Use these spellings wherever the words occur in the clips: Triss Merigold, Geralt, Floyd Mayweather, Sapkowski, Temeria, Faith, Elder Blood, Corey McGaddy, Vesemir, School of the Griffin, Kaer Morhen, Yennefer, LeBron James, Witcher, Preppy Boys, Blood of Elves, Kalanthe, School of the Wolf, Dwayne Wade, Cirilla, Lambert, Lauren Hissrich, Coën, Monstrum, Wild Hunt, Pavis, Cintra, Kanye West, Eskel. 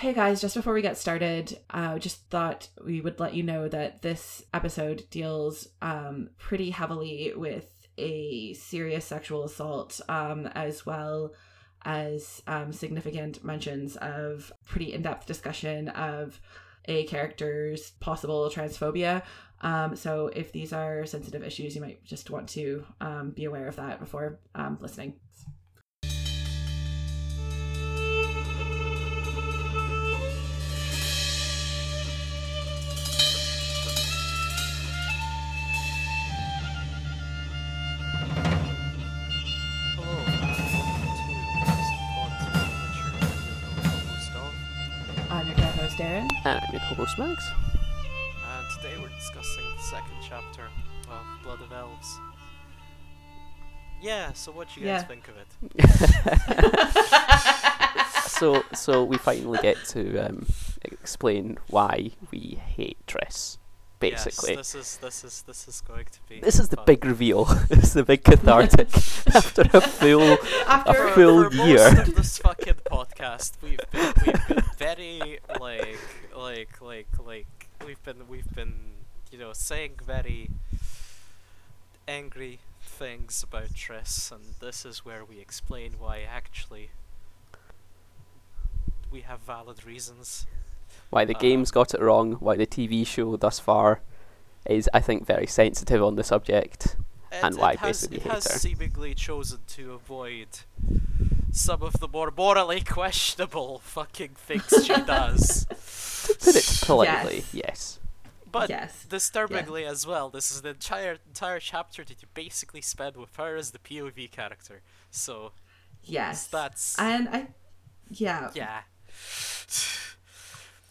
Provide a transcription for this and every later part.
Hey guys, just before we get started, just thought we would let you know that this episode deals pretty heavily with a serious sexual assault, as well as significant mentions of pretty in-depth discussion of a character's possible transphobia. So if these are sensitive issues, you might just want to be aware of that before listening. I'm your co-host Max. And today we're discussing the second chapter of Blood of Elves. Yeah, so what do you guys think of it? So we finally get to explain why we hate Triss, basically. Yes, this is going to be... This is the big reveal. This is the big cathartic after a full year. For most of this fucking podcast, we've been very we've been saying very angry things about Triss, and this is where we explain why actually we have valid reasons. Why the game's got it wrong, why the TV show thus far is, I think, very sensitive on the subject, and why basically it has seemingly chosen to avoid some of the more morally questionable fucking things she does. To put it politely, yes. But disturbingly as well, this is the entire chapter that you basically spend with her as the POV character. So, yes, that's... And I... Yeah. Yeah.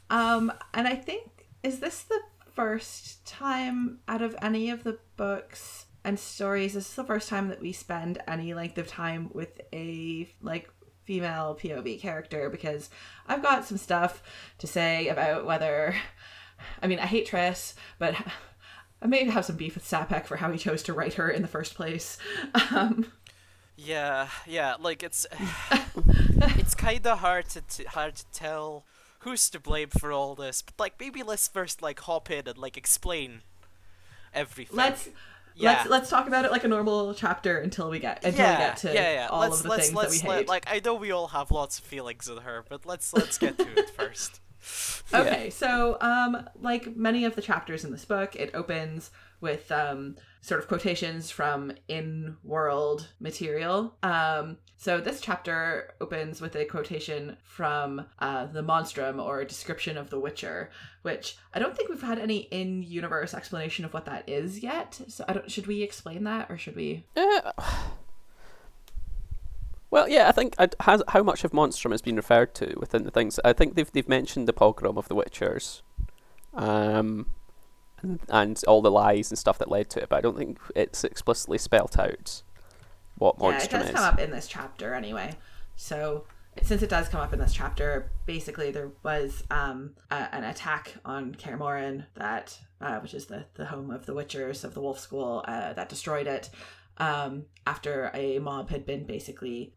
And I think, is this the first time out of any of the books and stories, this is the first time that we spend any length of time with a female POV character? Because I've got some stuff to say about whether, I mean, I hate Triss, but I may have some beef with Sapkowski for how he chose to write her in the first place. It's it's kind of hard to tell who's to blame for all this, but maybe let's first hop in and explain everything. Let's talk about it like a normal chapter until we get to all of the things that we hate. I know we all have lots of feelings in her, but let's get to it first. Okay, so like many of the chapters in this book, it opens with sort of quotations from in-world material. So this chapter opens with a quotation from the Monstrum, or Description of the Witcher, which I don't think we've had any in-universe explanation of what that is yet. So should we explain that, or should we? Well, yeah, I think how much of Monstrum has been referred to within the things. I think they've mentioned the pogrom of the Witchers, and all the lies and stuff that led to it, but I don't think it's explicitly spelt out what Monstrum is. Yeah, it does come up in this chapter anyway. So, since it does come up in this chapter, basically there was an attack on Kaer Morhen, that, which is the home of the Witchers, of the Wolf School, that destroyed it. After a mob had been basically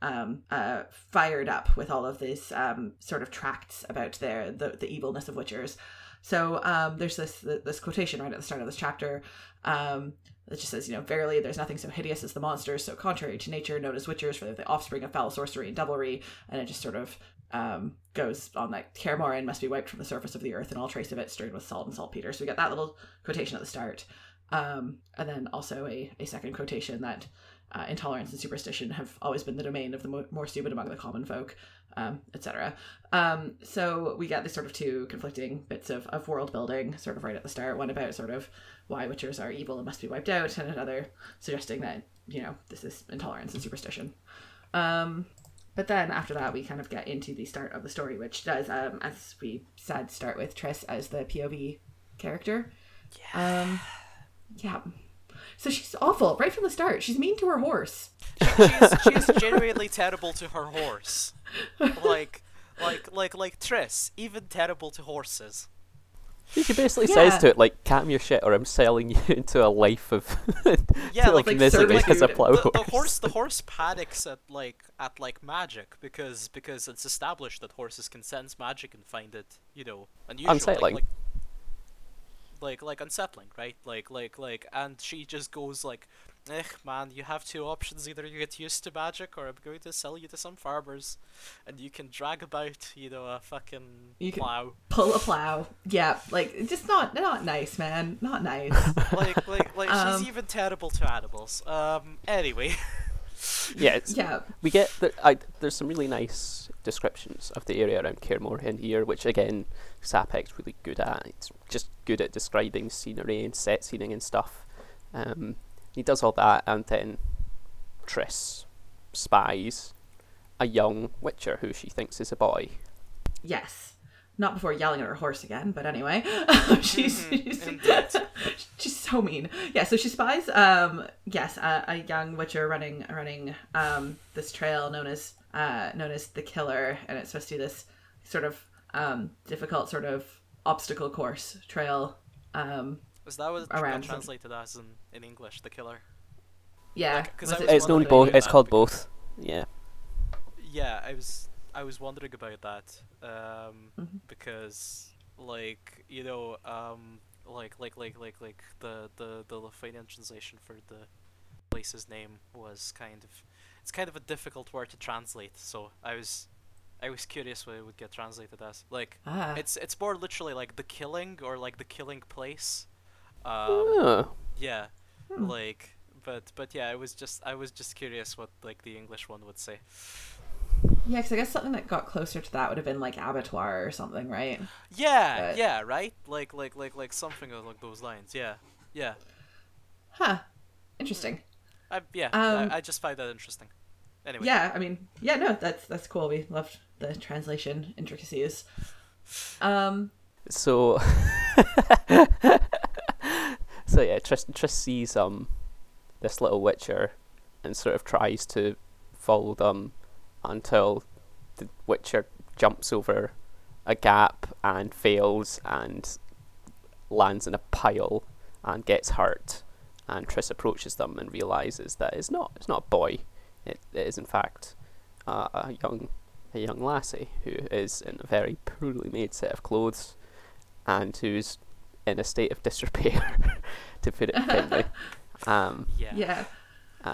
fired up with all of these sort of tracts about the evilness of Witchers. So there's this quotation right at the start of this chapter that just says, verily there's nothing so hideous as the monsters, so contrary to nature, known as Witchers, for they're the offspring of foul sorcery and devilry. And it just sort of goes on like, Kaer Morhen must be wiped from the surface of the earth, and all trace of it stirred with salt and saltpeter. So we got that little quotation at the start. And then also a second quotation that intolerance and superstition have always been the domain of the more stupid among the common folk, etc. So we get these sort of two conflicting bits of world building sort of right at the start, one about sort of why Witchers are evil and must be wiped out, and another suggesting that, this is intolerance and superstition. But then after that, we kind of get into the start of the story, which does, as we said, start with Triss as the POV character. Yeah. Yeah, so she's awful right from the start. She's mean to her horse. She is genuinely terrible to her horse. Triss, even terrible to horses. He basically says to it, like, "Calm your shit, or I'm selling you into a life of misery as a plow horse." The horse panics at magic because it's established that horses can sense magic and find it, unusual, unsettling. Like unsettling, right? And she just goes like, "Eh, man, you have two options. Either you get used to magic, or I'm going to sell you to some farmers, and you can drag about, a fucking plow. Pull a plow, yeah. Just not nice, man. Not nice. She's even terrible to animals. Anyway." We get there's some really nice descriptions of the area around Kaer Morhen here, which again Sapek's really good at. It's just good at describing scenery and set scening and stuff. He does all that, and then Triss spies a young witcher who she thinks is a boy. Yes. Not before yelling at her horse again, but anyway. She's so mean. Yeah, so she spies a young witcher running this trail known as the Killer, and it's supposed to be this sort of difficult sort of obstacle course trail. Was that what translated as in English, the Killer? Yeah. It's known both. It's called both. Yeah. Yeah, I was wondering about that, because, the Lithuanian translation for the place's name was it's kind of a difficult word to translate, so I was curious what it would get translated as. It's more literally like the killing or like the killing place. I was just curious what the English one would say. Yeah, because I guess something that got closer to that would have been abattoir or something, right? Yeah, but... yeah, right. Like something along those lines. Yeah, yeah. Huh. Interesting. I just find that interesting. Anyway. Yeah, that's cool. We loved the translation intricacies. Triss sees this little witcher, and sort of tries to follow them, until the witcher jumps over a gap and fails and lands in a pile and gets hurt, and Triss approaches them and realizes that it's not a boy, it is in fact a young lassie who is in a very poorly made set of clothes and who's in a state of disrepair to put it kindly.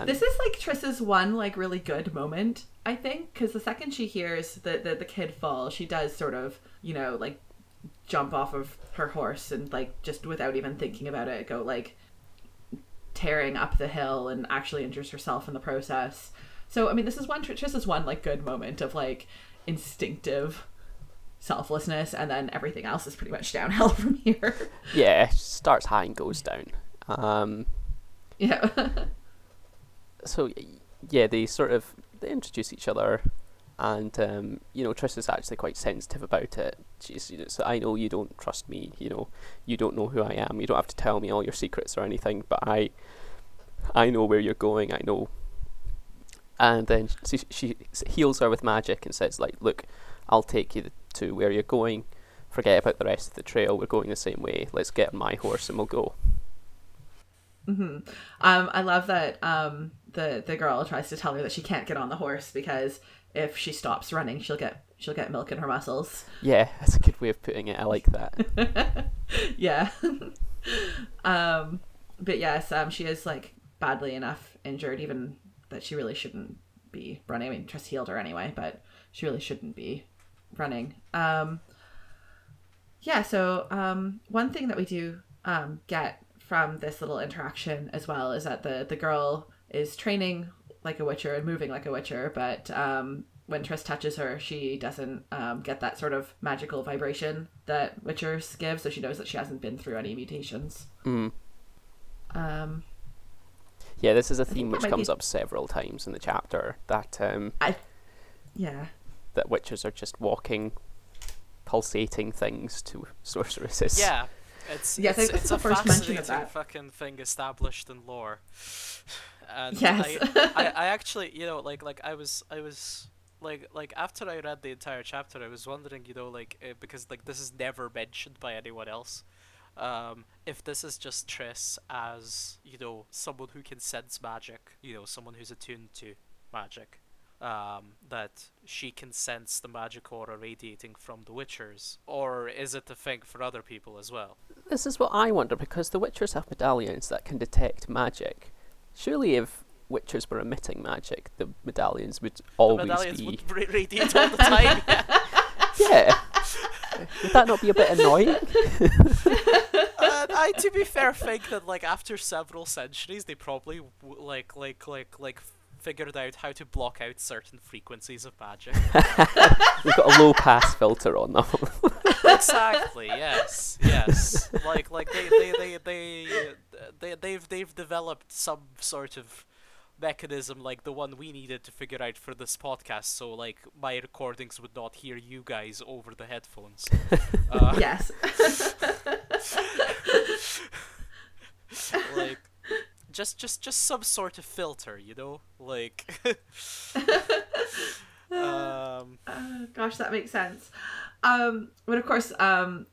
This is Triss's one really good moment, I think, because the second she hears the kid fall, she does sort of jump off of her horse and just without even thinking about it go tearing up the hill and actually injures herself in the process. So this is one Triss's one good moment of instinctive selflessness, and then everything else is pretty much downhill from here. Yeah, starts high and goes down. Yeah. So yeah, they introduce each other, and Triss is actually quite sensitive about it. She's so I know you don't trust me, you don't know who I am, you don't have to tell me all your secrets or anything, but I know where you're going, I know. And then she heals her with magic and says look, I'll take you to where you're going, forget about the rest of the trail, we're going the same way, let's get on my horse and we'll go. Mm-hmm. I love that the girl tries to tell her that she can't get on the horse because if she stops running, she'll get milk in her muscles. Yeah, that's a good way of putting it. I like that. Yeah. But yes, she is badly enough injured, even that she really shouldn't be running. Triss healed her anyway, but she really shouldn't be running. One thing that we do get from this little interaction as well is that the girl is training like a witcher and moving like a witcher, but when Triss touches her, she doesn't get that sort of magical vibration that witchers give, so she knows that she hasn't been through any mutations. Mm. This is a theme which comes up several times in the chapter, that that witchers are just walking, pulsating things to sorceresses. Yeah. It's a first mention of that fucking thing established in lore. And yes. I actually, I was like after I read the entire chapter, I was wondering, you know, like, because like this is never mentioned by anyone else, if this is just Triss as, you know, someone who can sense magic, you know, someone who's attuned to magic, that she can sense the magic aura radiating from the Witchers, or is it a thing for other people as well? This is what I wonder, because the Witchers have medallions that can detect magic. Surely if Witchers were emitting magic, the medallions would always be... The medallions would radiate all the time. Yeah. Would that not be a bit annoying? I, to be fair, think that, like, after several centuries, they probably, figured out how to block out certain frequencies of magic. We've got a low-pass filter on them. Exactly, yes. Like they've developed some sort of mechanism like the one we needed to figure out for this podcast, so like my recordings would not hear you guys over the headphones. Yes. Like just some sort of filter, you know, like. Gosh, that makes sense. But of course, as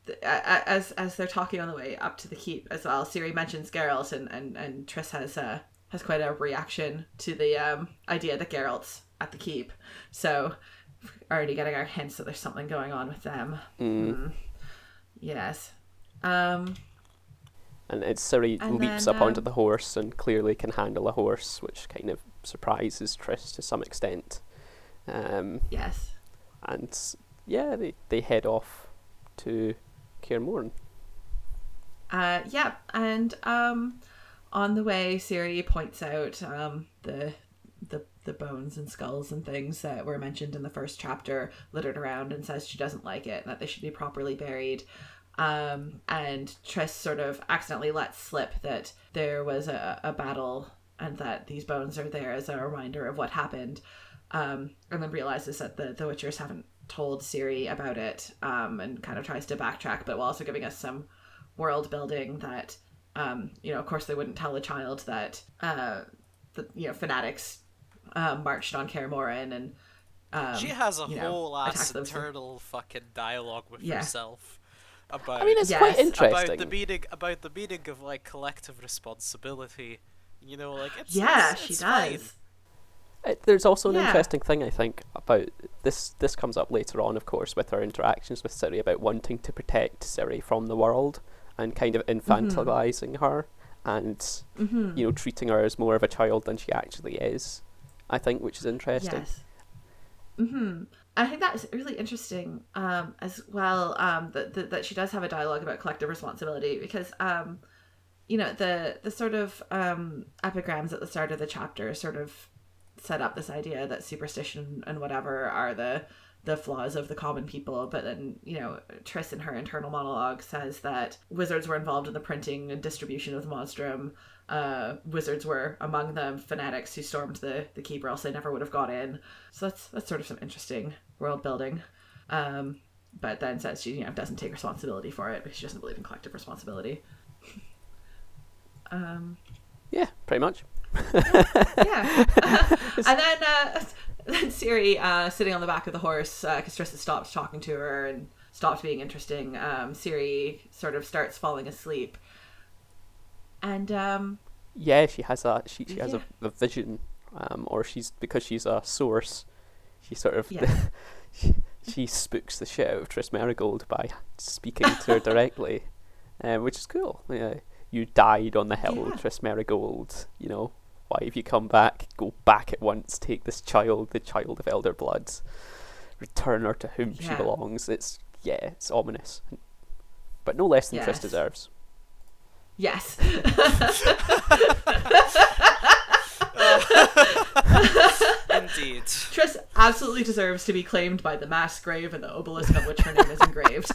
they're talking on the way up to the keep as well, Ciri mentions Geralt, and Triss has quite a reaction to the idea that Geralt's at the keep. So we're already getting our hints that there's something going on with them. Yes. And Ciri leaps up onto the horse and clearly can handle a horse, which kind of surprises Triss to some extent. Yes. And yeah, they head off to Kaer Morhen. Yeah, and on the way, Ciri points out the bones and skulls and things that were mentioned in the first chapter littered around, and says she doesn't like it and that they should be properly buried. And Triss sort of accidentally lets slip that there was a battle and that these bones are there as a reminder of what happened. And then realizes that the Witchers haven't told Ciri about it, and kind of tries to backtrack, but while also giving us some world building that, you know, of course they wouldn't tell a child that, you know, fanatics marched on Kaer Morhen, and she has a whole ass internal fucking dialogue with herself. About, I mean, it's quite interesting. About the meaning of like collective responsibility, you know, like it's, she does. Fine. There's also an interesting thing, I think, about this. This comes up later on, of course, with our interactions with Ciri about wanting to protect Ciri from the world and kind of infantilizing her and, you know, treating her as more of a child than she actually is, I think, which is interesting. Yes. I think that is really interesting as well, that she does have a dialogue about collective responsibility, because... you know, the sort of epigrams at the start of the chapter sort of set up this idea that superstition and whatever are the flaws of the common people, but then, you know, Triss in her internal monologue says that wizards were involved in the printing and distribution of the Monstrum. Wizards were among them, fanatics who stormed the keep, or else they never would have got in. So that's sort of some interesting world building. But then says she, you know, doesn't take responsibility for it because she doesn't believe in collective responsibility. Yeah, pretty much. And then Ciri, sitting on the back of the horse, because Triss has stopped talking to her and stopped being interesting, Ciri sort of starts falling asleep. And she has a vision, or because she's a source, she sort of she spooks the shit out of Triss Merigold by speaking to her directly, which is cool. Yeah. You died on the hill, Triss Merigold, you know, why have you come back? Go back at once, take this child, the child of Elder Blood, return her to whom she belongs. It's ominous, but no less than Triss deserves. Yes. Indeed. Triss absolutely deserves to be claimed by the mass grave and the obelisk on which her name is engraved.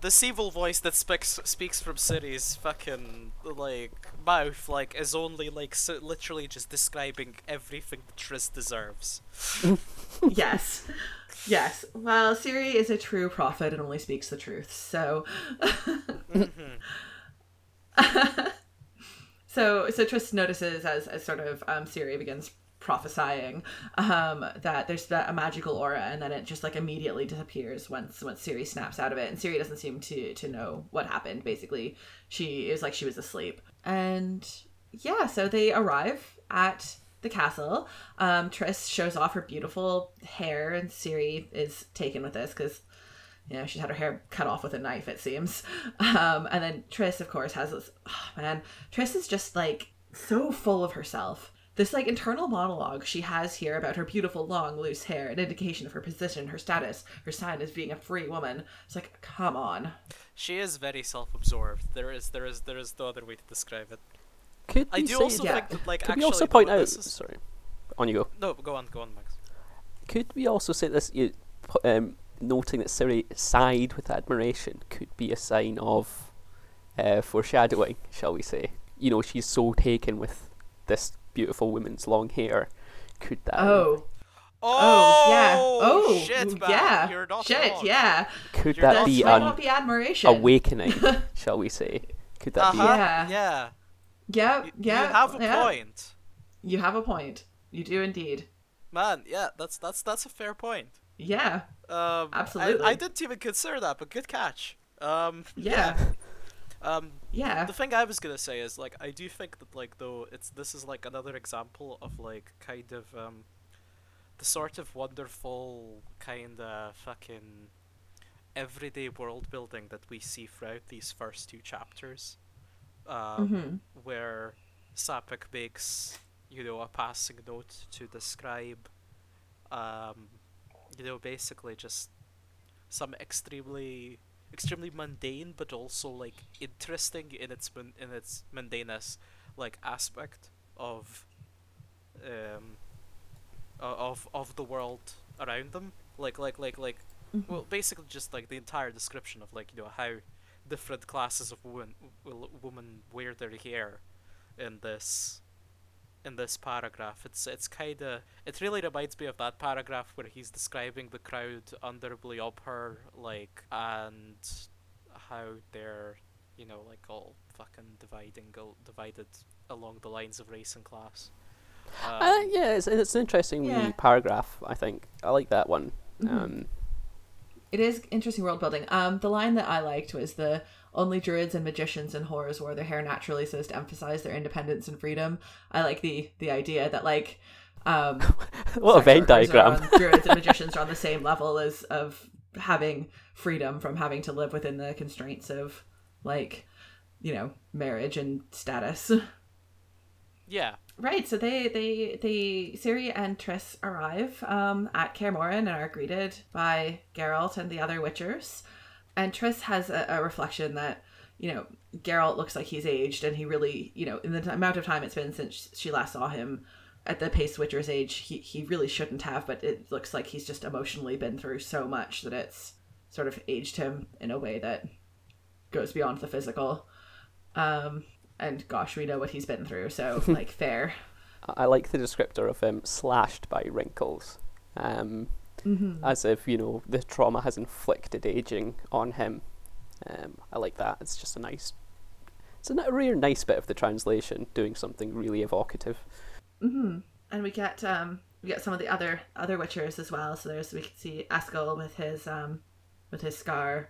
This evil voice that speaks from Ciri's fucking like mouth, like, is only like literally just describing everything that Triss deserves. Yes. Well, Ciri is a true prophet and only speaks the truth. So, So Triss notices as sort of Ciri begins prophesying that there's a magical aura, and then it just like immediately disappears once Ciri snaps out of it. And Ciri doesn't seem to know what happened. Basically, she is like she was asleep. And yeah, so they arrive at the castle. Triss shows off her beautiful hair, and Ciri is taken with this because, you know, she's had her hair cut off with a knife, it seems. And then Triss, of course, has this... Oh, man. Triss is just, like, so full of herself. This, like, internal monologue she has here about her beautiful, long, loose hair, an indication of her position, her status, her sign as being a free woman. It's like, come on. She is very self-absorbed. There is no other way to describe it. Could I do also think that, like, could actually... Could we also point out... Sorry. On you go. No, go on, Max. Could we also say this... Noting that Ciri sighed with admiration could be a sign of foreshadowing, shall we say. You know, she's so taken with this beautiful woman's long hair. Could that... Oh yeah. Oh shit, man. Yeah. You're not shit, wrong. Yeah. Could You're that be an admiration. Awakening, shall we say. Could that be... Yeah. Yeah, yeah. You have a point. You have a point. You do indeed. Man, yeah, that's a fair point. Yeah. Absolutely. I didn't even consider that, but good catch. The thing I was gonna say is, like, I do think that, like, though, this is like another example of, like, kind of the sort of wonderful kind of fucking everyday world building that we see throughout these first two chapters, where Sapkowski makes, you know, a passing note to describe you know, basically just some extremely mundane, but also, like, interesting in its mundaneness, like, aspect of the world around them. Well, basically just, like, the entire description of, like, you know, how different classes of women wear their hair in this paragraph. It's kind of... It really reminds me of that paragraph where he's describing the crowd unbearably up her, like, and how they're, you know, like, all fucking divided along the lines of race and class. It's an interesting paragraph, I think. I like that one. It is interesting world building. The line that I liked was the... Only druids and magicians and whores wore their hair naturally so as to emphasize their independence and freedom. I like the idea that, like, what a Venn diagram. Druids and magicians are on the same level as of having freedom from having to live within the constraints of, like, you know, marriage and status. Yeah. Right, so they Ciri and Triss arrive at Kaer Morhen and are greeted by Geralt and the other witchers. And Triss has a reflection that, you know, Geralt looks like he's aged, and he really, you know, in the amount of time it's been since she last saw him at the pace witcher's age, he really shouldn't have, but it looks like he's just emotionally been through so much that it's sort of aged him in a way that goes beyond the physical. And gosh, we know what he's been through, so, like, fair. I like the descriptor of him slashed by wrinkles. As if, you know, the trauma has inflicted aging on him. I like that. It's just a rare nice bit of the translation, doing something really evocative. And we get some of the other witchers as well. So we can see Eskel with his scar,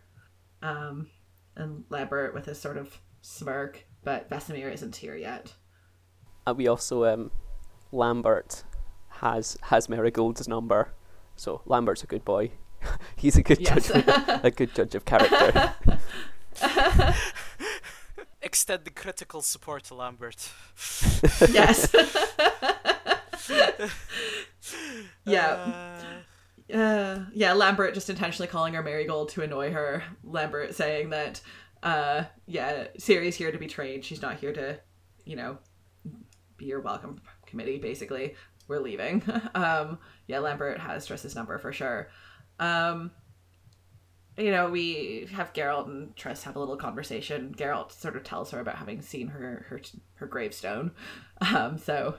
and Lambert with his sort of smirk. But Vesemir isn't here yet. And we also Lambert has Merigold's number. So Lambert's a good boy. He's a good judge. A good judge of character. Extend the critical support to Lambert. Yes. Lambert just intentionally calling her Merigold to annoy her. Lambert saying that, Ciri's here to be trained. She's not here to, you know, be your welcome committee, basically. We're leaving. Lambert has Triss's number for sure. You know, we have Geralt and Triss have a little conversation. Geralt sort of tells her about having seen her gravestone. So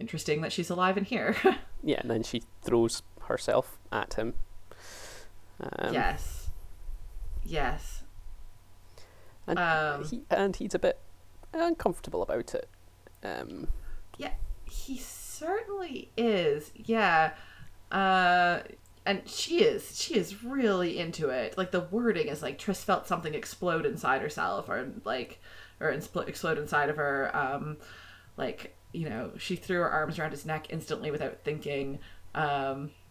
interesting that she's alive and here. Yeah, and then she throws herself at him. Yes. And he's a bit uncomfortable about it. Yeah, he certainly is. Yeah. And she is really into it. Like, the wording is like Triss felt something explode inside herself, or explode inside of her. Like, you know, she threw her arms around his neck instantly without thinking.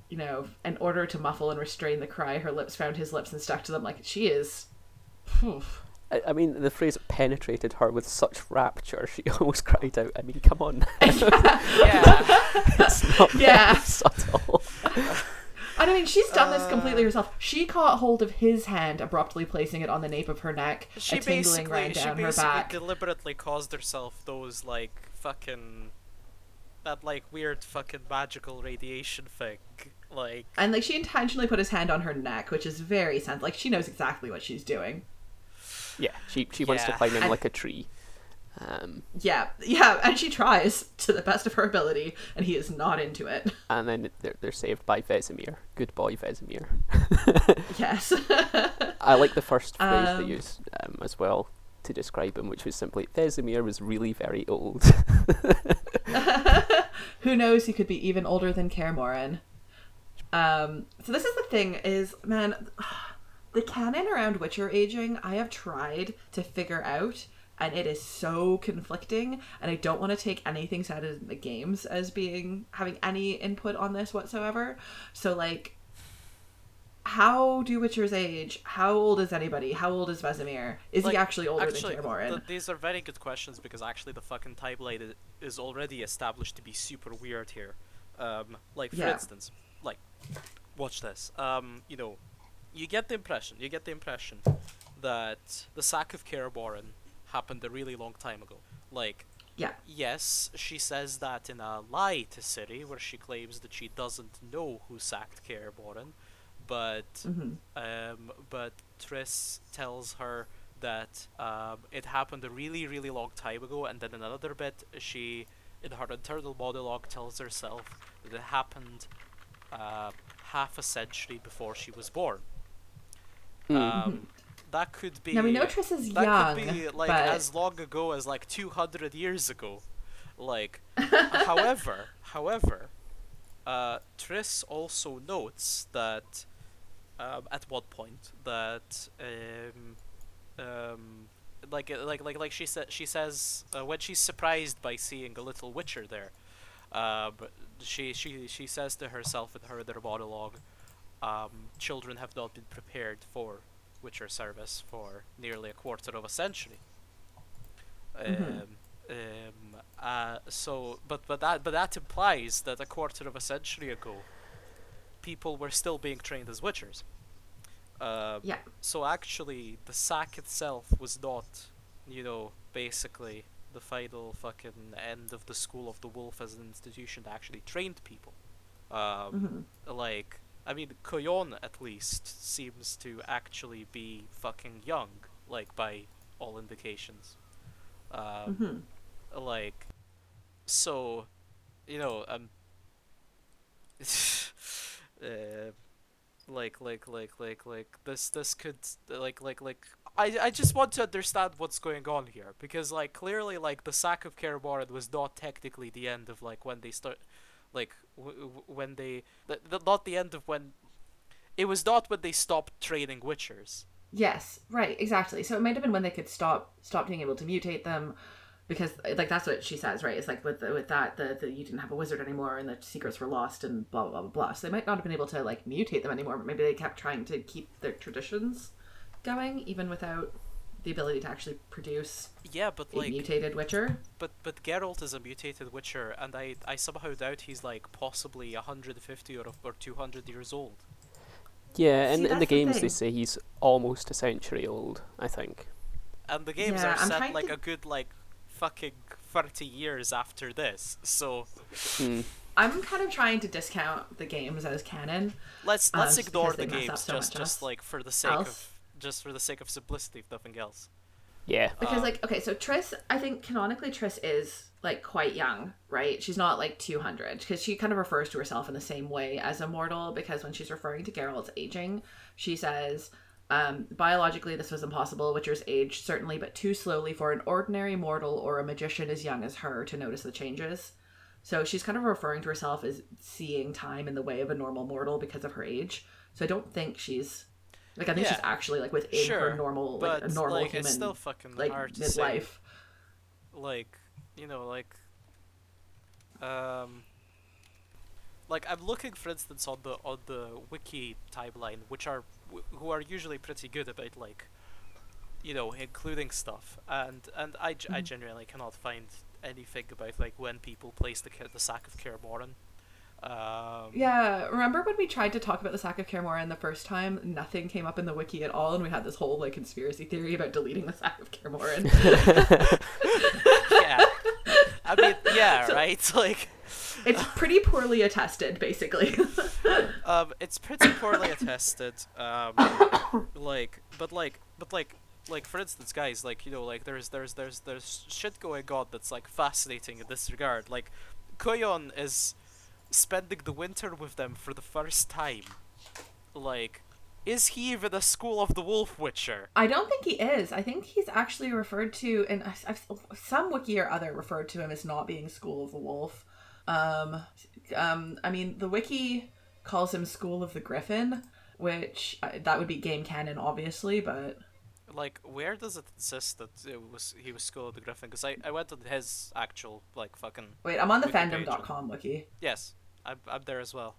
You know, in order to muffle and restrain the cry, her lips found his lips and stuck to them. Like, she is. I mean, the phrase penetrated her with such rapture, she almost cried out. I mean, come on. Yeah. It's not very subtle. And I mean, she's done this completely herself. She caught hold of his hand, abruptly placing it on the nape of her neck. She basically ran down her back. Deliberately caused herself those, like, fucking... that, like, weird fucking magical radiation thing. Like... And, like, she intentionally put his hand on her neck, which is very sensitive. Like, she knows exactly what she's doing. Yeah, she wants to climb him like a tree. Yeah, and she tries to the best of her ability, and he is not into it. And then they're saved by Vesemir. Good boy, Vesemir. Yes. I like the first phrase they use as well to describe him, which was simply, Vesemir was really very old. Who knows, he could be even older than Kaer Morhen. So this is the thing, is, man, the canon around Witcher aging, I have tried to figure out, and it is so conflicting, and I don't want to take anything said in the games as being having any input on this whatsoever. So, like, how do Witchers age? How old is anybody? How old is Vesemir? Is, like, he actually older than Kaer Morhen? These are very good questions, because actually the fucking timeline is already established to be super weird here. Like, for instance, like, watch this. You know, you get the impression that the sack of Kaer Morhen happened a really long time ago. Like, yes, she says that in a lie to Ciri, where she claims that she doesn't know who sacked Kaer Morhen, but Triss tells her that it happened a really, really long time ago, and then in another bit, she, in her internal monologue, tells herself that it happened half a century before she was born. That could be. Now we know Triss is young. Could be like as long ago as like 200 years ago, like. however, Triss also notes that at one point that like she says when she's surprised by seeing a little witcher there, she says to herself in her monologue, "Children have not been prepared for Witcher service for nearly a quarter of a century." So that implies that a quarter of a century ago, people were still being trained as Witchers. So actually, the sack itself was not, you know, basically the final fucking end of the School of the Wolf as an institution that actually trained people. Like, I mean, Coën at least seems to actually be fucking young, like, by all indications. Like, so, you know, I just want to understand what's going on here, because, like, clearly, like, the sack of Kaer Morhen was not technically the end of, like, when they start. Like, it was not when they stopped training Witchers. Yes, right, exactly. So it might have been when they could stop being able to mutate them, because, like, that's what she says, right? It's like, with that, you didn't have a wizard anymore, and the secrets were lost, and blah, blah, blah, blah. So they might not have been able to, like, mutate them anymore, but maybe they kept trying to keep their traditions going, even without the ability to actually produce a mutated witcher. But Geralt is a mutated witcher, and I somehow doubt he's, like, possibly 150 or 200 years old. Yeah, and in the games they say he's almost a century old, I think. And the games are set, like, a good, like, fucking 30 years after this, so... I'm kind of trying to discount the games as canon. Let's ignore the games, just for the sake of simplicity, if nothing else. Yeah. Because, like, okay, so Triss, I think canonically Triss is, like, quite young, right? She's not, like, 200, because she kind of refers to herself in the same way as a mortal, because when she's referring to Geralt's aging, she says, Biologically, this was impossible. Witchers aged certainly, but too slowly for an ordinary mortal or a magician as young as her to notice the changes. So she's kind of referring to herself as seeing time in the way of a normal mortal because of her age. So I don't think she's... Like, I think she's actually, like, within her normal, like, but, a normal human, it's still fucking hard to midlife. Say, like, you know, like, I'm looking, for instance, on the wiki timeline, who are usually pretty good about, like, you know, including stuff. And I genuinely cannot find anything about, like, when people placed the sack of Kaer Morhen. Yeah, remember when we tried to talk about the sack of Kaer Morhen the first time? Nothing came up in the wiki at all, and we had this whole, like, conspiracy theory about deleting the sack of Kaer Morhen. Yeah. I mean, yeah, so, right? Like... It's pretty poorly attested, basically. It's pretty poorly attested. Like, for instance, guys, like, you know, like, there's shit going on that's, like, fascinating in this regard. Like, Coën is... spending the winter with them for the first time. Like, is he even a School of the Wolf Witcher? I don't think he is. I think he's actually referred to, and some wiki or other referred to him as not being School of the Wolf. I mean, the wiki calls him School of the Griffin, which that would be game canon, obviously, but... Like, where does it insist that he was School of the Griffin? Because I went on his actual, like, fucking... Wait, I'm on the fandom.com wiki. Yes, I'm there as well.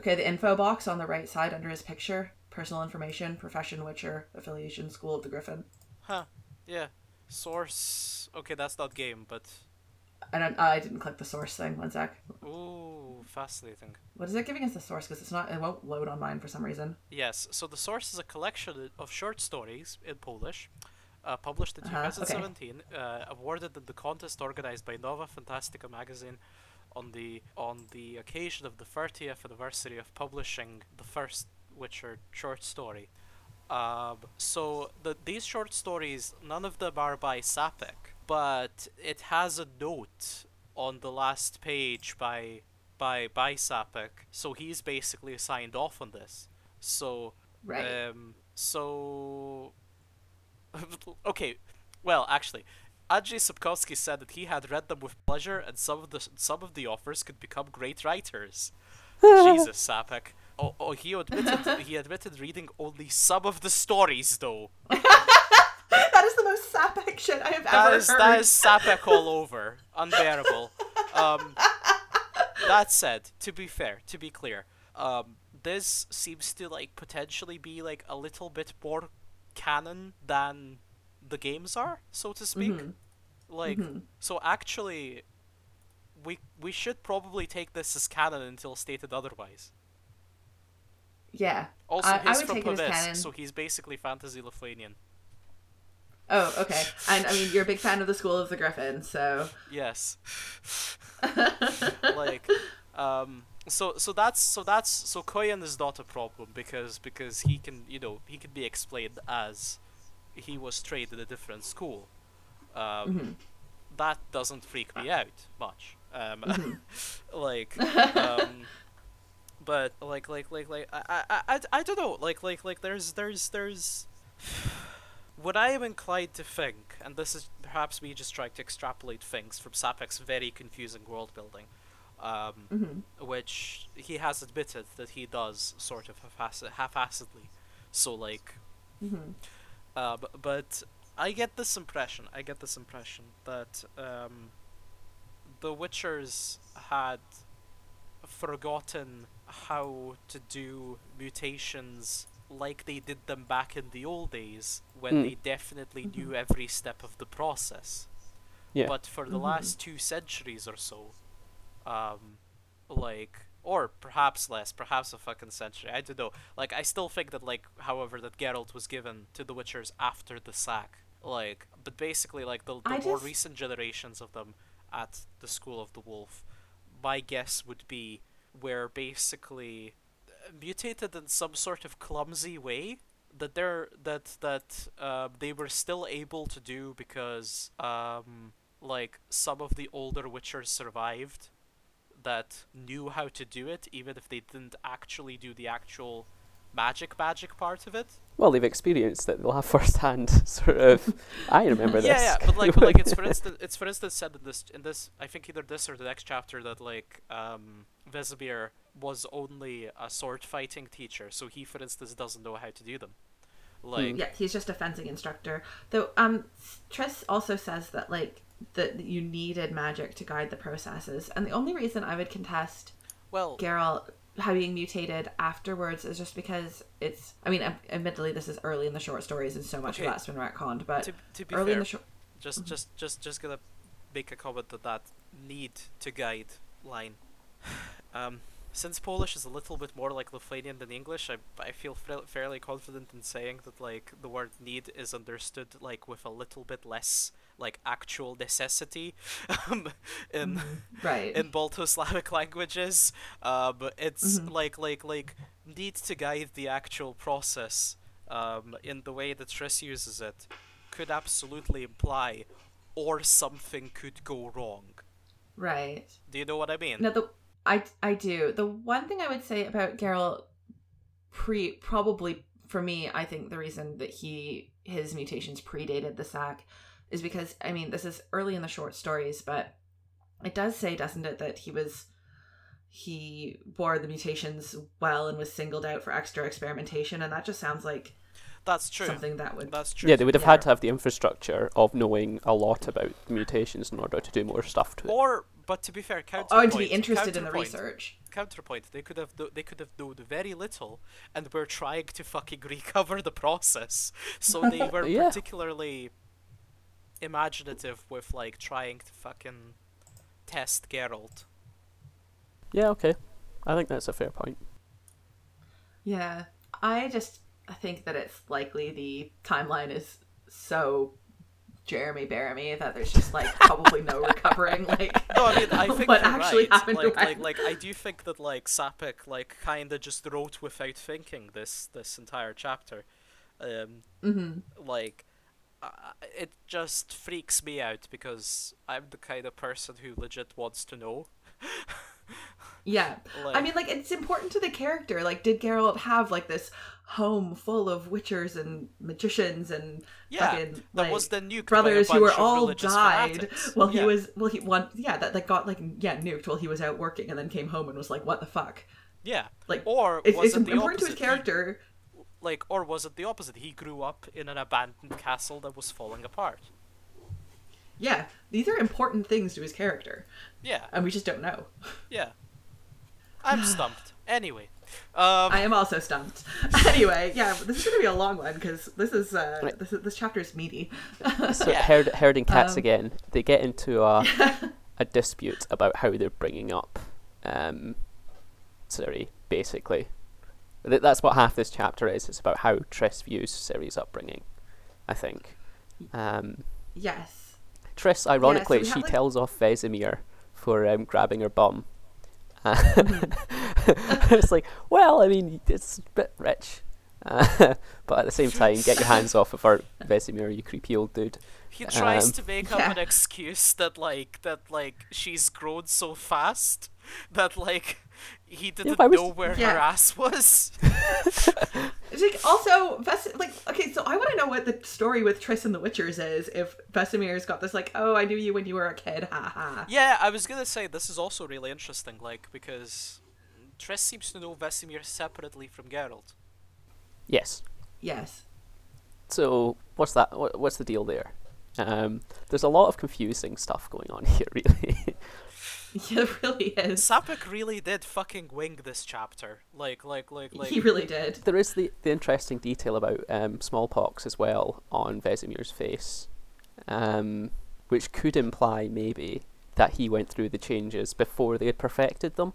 Okay, the info box on the right side under his picture. Personal information, profession, Witcher, affiliation, School of the Griffin. Huh, yeah. Source... Okay, that's not game, but... I didn't click the source thing, one sec. Ooh, fascinating. What is it giving us the source? Because it won't load on mine for some reason. Yes, so the source is a collection of short stories in Polish, published in 2017, awarded in the contest organized by Nowa Fantastica magazine on the occasion of the 30th anniversary of publishing the first Witcher short story. So these short stories, none of them are by Sapkowski. But it has a note on the last page by Sapkowski, so he's basically signed off on this. So right. Okay, well, actually, Andrzej Sapkowski said that he had read them with pleasure, and some of the authors could become great writers. Jesus, Sapkowski. Oh, he admitted reading only some of the stories, though. That is the most Sapkowski shit I have ever heard. That is Sapkowski all over. Unbearable. That said, to be clear, this seems to, like, potentially be, like, a little bit more canon than the games are, so to speak. Mm-hmm. Like, mm-hmm. So actually, we should probably take this as canon until stated otherwise. Yeah. Also, he's from Pavis, so he's basically fantasy Lithuanian. Oh, okay. And I mean, you're a big fan of the School of the Griffin, so yes. Like, so Coën is not a problem because he can be explained as he was trained in a different school. Mm-hmm. That doesn't freak me out much. Mm-hmm. But like I don't know. Like there's. What I am inclined to think, and this is perhaps me just trying to extrapolate things from Sapkowski's very confusing world building, which he has admitted that he does sort of half-assedly. So, like... Mm-hmm. But I get this impression that the Witchers had forgotten how to do mutations like they did them back in the old days when they definitely knew every step of the process. Yeah. But for the last 2 centuries or so, or perhaps less, perhaps a fucking century, I don't know. Like, I still think that, like, however, that Geralt was given to the Witchers after the sack. Like, but basically, like, the more recent generations of them at the School of the Wolf, my guess would be where basically... mutated in some sort of clumsy way that they were still able to do because like some of the older Witchers survived that knew how to do it even if they didn't actually do the actual magic part of it. Well, they've experienced it. They'll have first-hand sort of. I remember this. Yeah, but like it's for instance said in this I think either this or the next chapter that like Vesemir was only a sword fighting teacher, so he for instance doesn't know how to do them. Like yeah, he's just a fencing instructor. Though Triss also says that like that you needed magic to guide the processes, and the only reason I would contest Geralt being mutated afterwards is just because it's. I mean, admittedly, this is early in the short stories, and so much of that's been retconned. But to be early fair, in the short, just gonna make a comment that need to guide line. Since Polish is a little bit more like Lithuanian than English, I feel fairly confident in saying that like the word need is understood like with a little bit less like actual necessity in Balto-Slavic languages. But it's like need to guide the actual process in the way that Triss uses it could absolutely imply or something could go wrong. Right. Do you know what I mean? No, I do. The one thing I would say about Geralt, probably for me, I think the reason that his mutations predated the sack is because, I mean, this is early in the short stories, but it does say, doesn't it, that he bore the mutations well and was singled out for extra experimentation, and that just sounds like that's true. Something that would. That's true. Yeah, they would have had to have the infrastructure of knowing a lot about mutations in order to do more stuff to it. Or, but to be fair, counterpoint. Oh, to be interested in the research. Counterpoint. They could have known very little, and were trying to fucking recover the process. So they were particularly imaginative with like trying to fucking test Geralt. Yeah. Okay. I think that's a fair point. Yeah, I think that it's likely the timeline is so Jeremy Baramy that there's just like probably no recovering like no, I mean, I think what actually happened. Like I do think that like Sapkowski like kinda just wrote without thinking this entire chapter. Like it just freaks me out because I'm the kind of person who legit wants to know. Yeah. Like, I mean, like, it's important to the character. Like, did Geralt have, like, this home full of witchers and magicians and fucking, like, was the nuke brothers who were all died fanatics. While he was, well, he won, that got, like, nuked while he was out working and then came home and was like, what the fuck? Yeah. Like, or was it the important opposite? To his character. Like, or was it the opposite? He grew up in an abandoned castle that was falling apart. Yeah, these are important things to his character. Yeah. And we just don't know. Yeah. I'm stumped. Anyway. I am also stumped. Anyway, this is going to be a long one because this chapter is meaty. So herding cats again, they get into a dispute about how they're bringing up Ciri, basically. That's what half this chapter is. It's about how Triss views Ciri's upbringing, I think. Yes. Triss, ironically, she tells off Vesemir for grabbing her bum. It's like, well, I mean, it's a bit rich. But at the same time, get your hands off of her, Vesemir, you creepy old dude. He tries to make up an excuse that she's grown so fast that, like, he didn't know where her ass was. Also, so I want to know what the story with Triss and the Witchers is if Vesemir's got this, like, oh, I knew you when you were a kid, haha. Yeah, I was gonna say, this is also really interesting, like, because Triss seems to know Vesemir separately from Geralt. Yes. Yes. So, what's that? What's the deal there? There's a lot of confusing stuff going on here, really. Yeah, it really is. Sapkowski really did fucking wing this chapter. Like. He really did. There is the interesting detail about smallpox as well on Vesemir's face, which could imply maybe that he went through the changes before they had perfected them.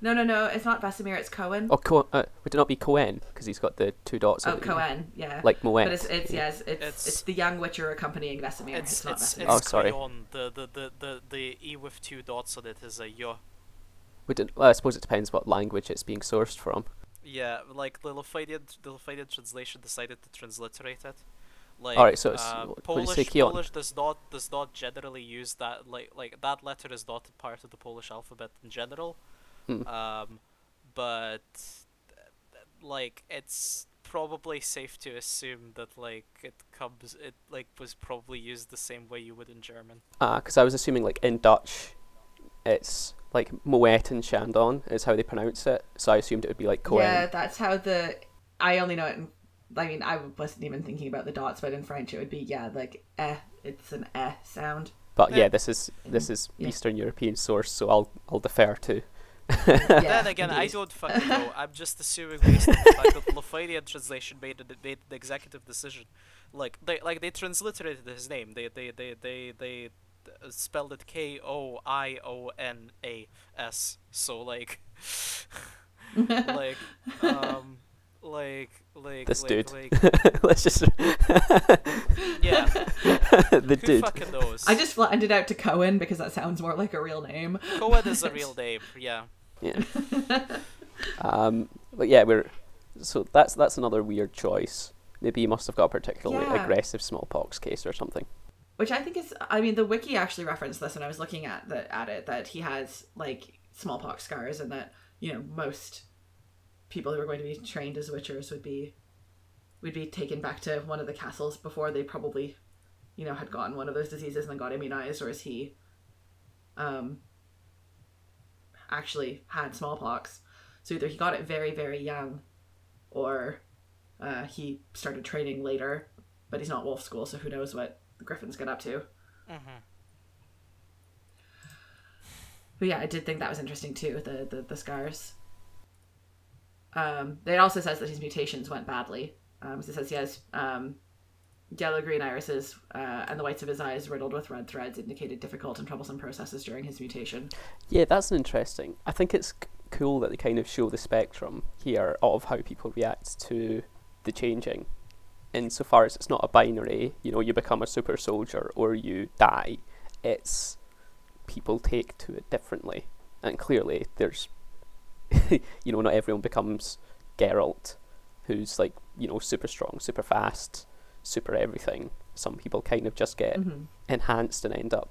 No, it's not Vesemir, it's Coën. Oh, would it not be Coën? Because he's got the two dots. Oh, Coën, yeah. Like Moët. But it's the young witcher accompanying Vesemir. It's not Vesemir. It's Coën. The E with two dots on it is a yo. I suppose it depends what language it's being sourced from. Yeah, like the Lithuanian translation decided to transliterate it. Like, all right, so it's, Polish does not generally use that. Like that letter is not part of the Polish alphabet in general. But like, it's probably safe to assume that, like, it was probably used the same way you would in German. Ah, because I was assuming, like, in Dutch, it's, like, Moet and Chandon is how they pronounce it, so I assumed it would be, like, Coën. Yeah, that's how I only know it in... I mean, I wasn't even thinking about the dots, but in French it would be, yeah, like, eh, it's an eh sound. But yeah, this is Eastern European source, so I'll defer to. Then again, indeed. I don't fucking know. I'm just assuming based on the fact that the Lothlorien translation made the executive decision. Like they transliterated his name. They spelled it Koionas. So like, This dude. Let's just. Yeah. The Who dude. Fucking knows? I just flattened it out to Coën because that sounds more like a real name. Coën is a real name. Yeah. Yeah. But yeah, we're. So that's another weird choice. Maybe he must have got a particularly aggressive smallpox case or something. Which I think is. I mean, the wiki actually referenced this when I was looking at it that he has like smallpox scars and that most people who were going to be trained as witchers would be taken back to one of the castles before they probably, had gotten one of those diseases and then got immunized, or as he actually had smallpox. So either he got it very, very young or he started training later, but he's not wolf school, so who knows what the griffins get up to. Mm-hmm. But yeah, I did think that was interesting too, the scars. It also says that his mutations went badly. So it says he has yellow-green irises and the whites of his eyes riddled with red threads indicated difficult and troublesome processes during his mutation. Yeah, that's interesting. I think it's cool that they kind of show the spectrum here of how people react to the changing. Insofar as it's not a binary, you become a super soldier or you die. It's people take to it differently. And clearly there's not everyone becomes Geralt, who's like, super strong, super fast, super everything. Some people kind of just get enhanced and end up,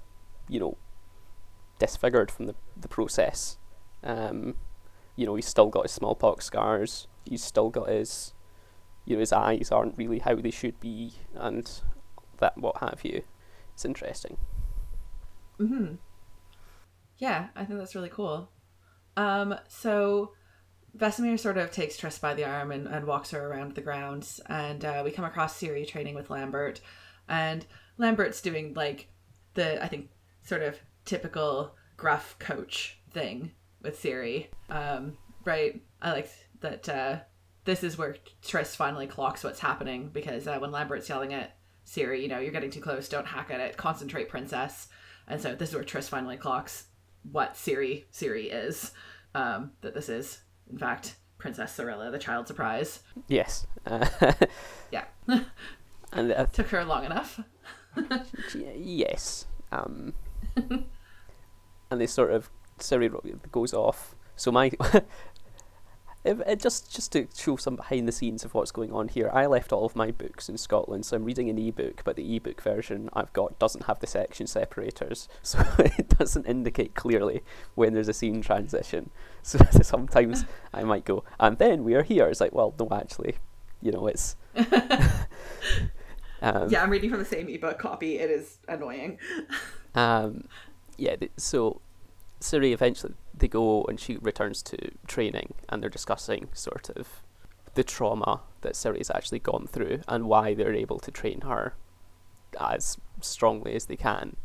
disfigured from the process. He's still got his smallpox scars. He's still got his, his eyes aren't really how they should be, and that what have you. It's interesting. Mm-hmm. Yeah, I think that's really cool. So Vesemir sort of takes Triss by the arm and walks her around the grounds, and we come across Ciri training with Lambert, and Lambert's doing like the, I think, sort of typical gruff coach thing with Ciri. Right? I like that this is where Triss finally clocks what's happening, because when Lambert's yelling at Ciri, you're getting too close, don't hack at it, concentrate, princess. And so this is where Triss finally clocks what Ciri is, that this is, in fact, Princess Cirilla, the child surprise. Yes. Yeah. And took her long enough. Yes. And they sort of, Ciri goes off. So my, it just to show some behind the scenes of what's going on here, I left all of my books in Scotland, so I'm reading an ebook, but the ebook version I've got doesn't have the section separators, so it doesn't indicate clearly when there's a scene transition. So sometimes I might go, and then we are here. It's like, well, no, actually, it's... yeah, I'm reading from the same ebook copy. It is annoying. Yeah, so... Ciri eventually they go and she returns to training, and they're discussing sort of the trauma that Ciri's actually gone through and why they're able to train her as strongly as they can.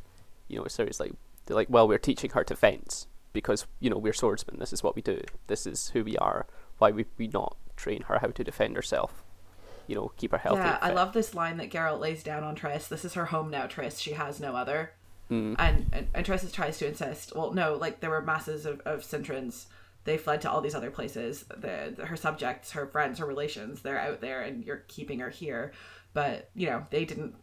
Ciri's like, they're like, well, we're teaching her to fence because we're swordsmen. This is what we do. This is who we are. Why would we not train her how to defend herself? Keep her healthy. Yeah, I love this line that Geralt lays down on Triss. This is her home now, Triss. She has no other. Mm. And Triss tries to insist, well, no, like, there were masses of Cintrans. They fled to all these other places. Her subjects, her friends, her relations, they're out there and you're keeping her here. But, they didn't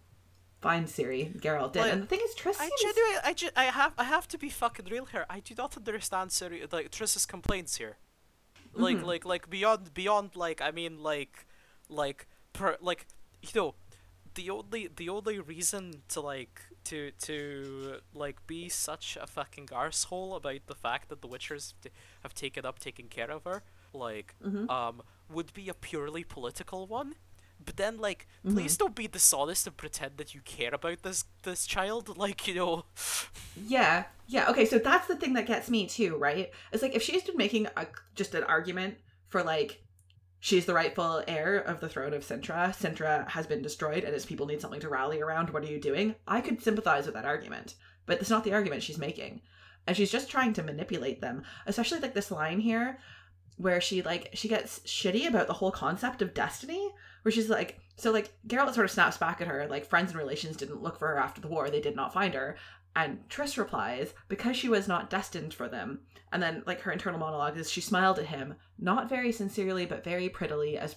find Ciri. Geralt did. Like, and the thing is, Triss I have to be fucking real here. I do not understand Ciri, like, Triss's complaints here. Like, mm-hmm. like, beyond, like, I mean, like, the only reason to, like, to like be such a fucking arsehole about the fact that the Witchers have taken care of her, like, mm-hmm. Would be a purely political one. But then, like, mm-hmm. please don't be dishonest and pretend that you care about this child, like, you know. Yeah, yeah, okay, so that's the thing that gets me too, right? It's like, if she's been making just an argument for, like, she's the rightful heir of the throne of Cintra, Cintra has been destroyed and its people need something to rally around, what are you doing? I could sympathize with that argument, but it's not the argument she's making. And she's just trying to manipulate them, especially, like, this line here, where she gets shitty about the whole concept of destiny, where she's like, so, like, Geralt sort of snaps back at her, like, friends and relations didn't look for her after the war, they did not find her, and Triss replies, because she was not destined for them, and then, like, her internal monologue is, she smiled at him, not very sincerely, but very prettily as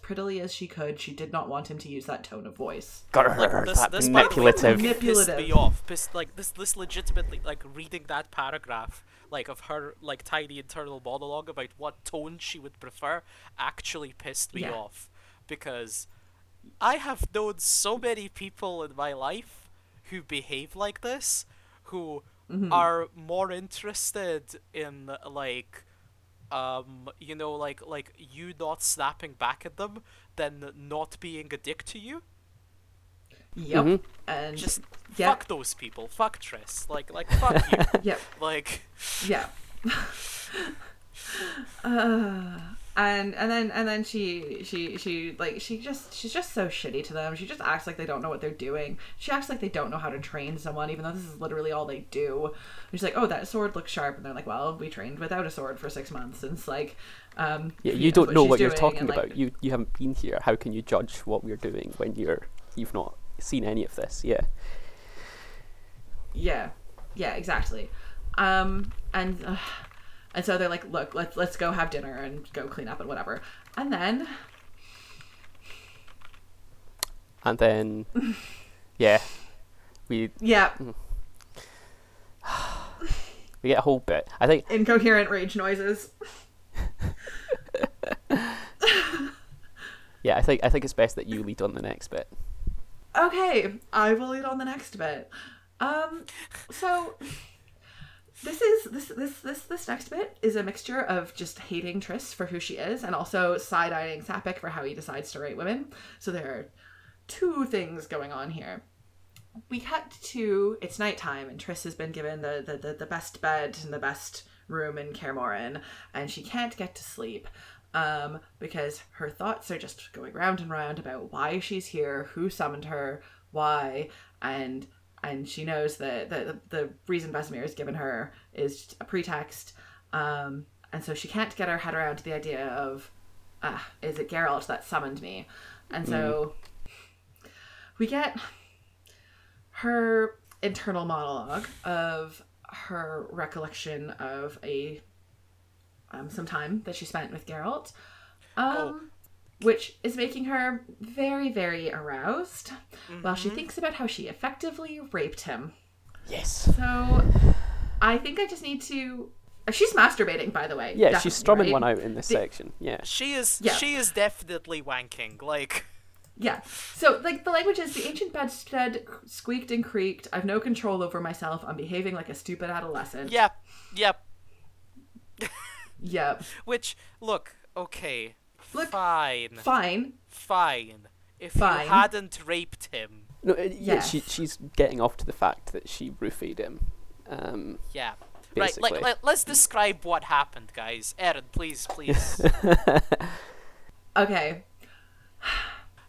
she could, she did not want him to use that tone of voice. Got her, like, this manipulative. Pissed me off, like, this legitimately, like, reading that paragraph, like, of her, like, tiny internal monologue about what tone she would prefer actually pissed me off, because I have known so many people in my life who behave like this, who mm-hmm. are more interested in, like, you know, like you not snapping back at them than not being a dick to you. Yep. Mm-hmm. And just fuck those people. Fuck Triss. Like fuck you. Yep. Like yeah. And then she's just so shitty to them. She just acts like they don't know what they're doing. She acts like they don't know how to train someone, even though this is literally all they do. And she's like, "Oh, that sword looks sharp," and they're like, "Well, we trained without a sword for 6 months." And it's like, yeah, you don't know what you're talking about. You haven't been here. How can you judge what we're doing when you've not seen any of this? Yeah. Yeah. Yeah. Exactly. And so they're like, look, let's go have dinner and go clean up and whatever. And then, yeah, we get a whole bit. I think incoherent rage noises. Yeah, I think it's best that you lead on the next bit. Okay, I will lead on the next bit. So. This next bit is a mixture of just hating Triss for who she is and also side-eyeing Sapkowski for how he decides to rate women. So there are two things going on here. We cut to, it's nighttime, and Triss has been given the best bed and the best room in Kaer Morhen, and she can't get to sleep because her thoughts are just going round and round about why she's here, who summoned her, why, and she knows that the reason Vesemir has given her is a pretext, and so she can't get her head around to the idea of, is it Geralt that summoned me? And so we get her internal monologue of her recollection of some time that she spent with Geralt, which is making her very, very aroused, mm-hmm. while she thinks about how she effectively raped him. Yes. So, I think I just need to... She's masturbating, by the way. Yeah, she's strumming one out in this section. Yeah. She is definitely wanking, like... Yeah. So, like, the language is, the ancient bedstead squeaked and creaked. I've no control over myself. I'm behaving like a stupid adolescent. Yep. Which, look, okay... Look, fine. If fine. You hadn't raped him, no. She's getting off to the fact that she roofied him. Basically. Right. Let's describe what happened, guys. Erin, please. Okay.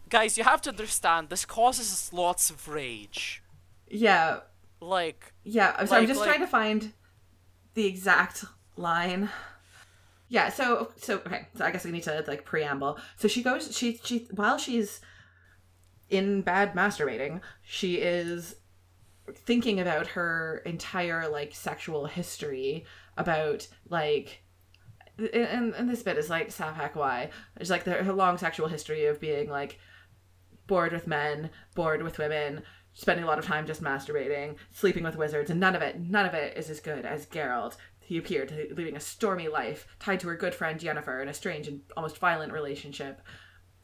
Guys, you have to understand this causes lots of rage. Yeah. Like. Yeah. I'm just trying to find the exact line. Yeah, so okay. So I guess we need to, like, preamble. So she goes. She while she's in bed masturbating, she is thinking about her entire, like, sexual history. About, like, and this bit is like Sapkowski. Why? It's like her long sexual history of being, like, bored with men, bored with women, spending a lot of time just masturbating, sleeping with wizards, and none of it is as good as Geralt. He appeared, leading a stormy life, tied to her good friend Yennefer in a strange and almost violent relationship.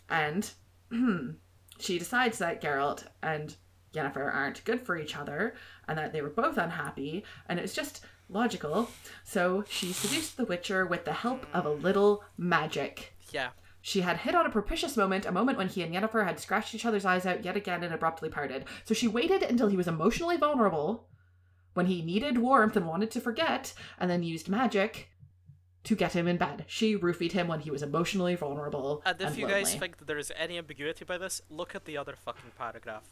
And she decides that Geralt and Yennefer aren't good for each other and that they were both unhappy, and it's just logical. So she seduced the Witcher with the help of a little magic. Yeah. She had hit on a propitious moment, a moment when he and Yennefer had scratched each other's eyes out yet again and abruptly parted. So she waited until he was emotionally vulnerable, when he needed warmth and wanted to forget, and then used magic to get him in bed. She roofied him when he was emotionally vulnerable and lonely. And if you guys think that there is any ambiguity by this, look at the other fucking paragraph.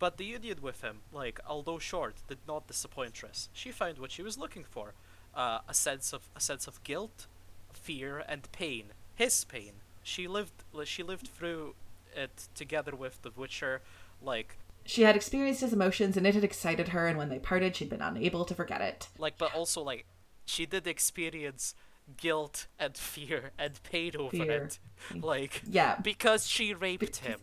But the union with him, although short, did not disappoint Triss. She found what she was looking for: a sense of guilt, fear, and pain. His pain. She lived through it together with the Witcher. She had experienced his emotions, and it had excited her. And when they parted, she'd been unable to forget it. She did experience guilt and fear and pain over it. Because she raped him.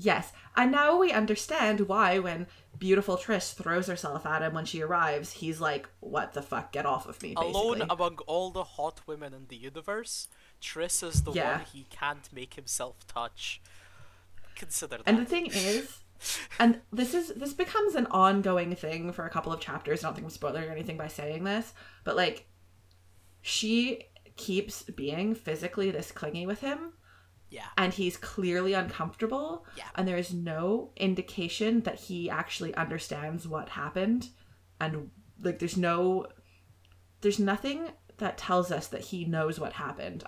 Yes, and now we understand why when beautiful Triss throws herself at him when she arrives, he's like, what the fuck, get off of me, basically. Alone among all the hot women in the universe, Triss is the one he can't make himself touch. Consider that. And the thing is, and this becomes an ongoing thing for a couple of chapters, I don't think I'm spoiling or anything by saying this, but she keeps being physically this clingy with him. Yeah. And he's clearly uncomfortable. Yeah. And there is no indication that he actually understands what happened. And there's nothing that tells us that he knows what happened.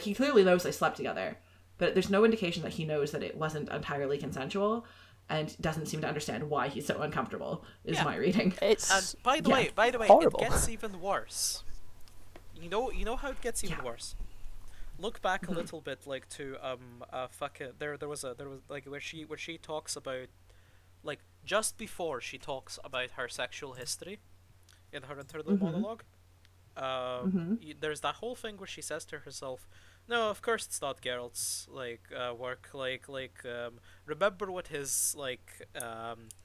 He clearly knows they slept together, but there's no indication that he knows that it wasn't entirely consensual, and doesn't seem to understand why he's so uncomfortable my reading. It's by the way, horrible. It gets even worse. You know how it gets even worse? Look back a little bit, to where she talks about, just before she talks about her sexual history, in her internal monologue. There's that whole thing where she says to herself, "No, of course it's not Geralt's work. Remember what his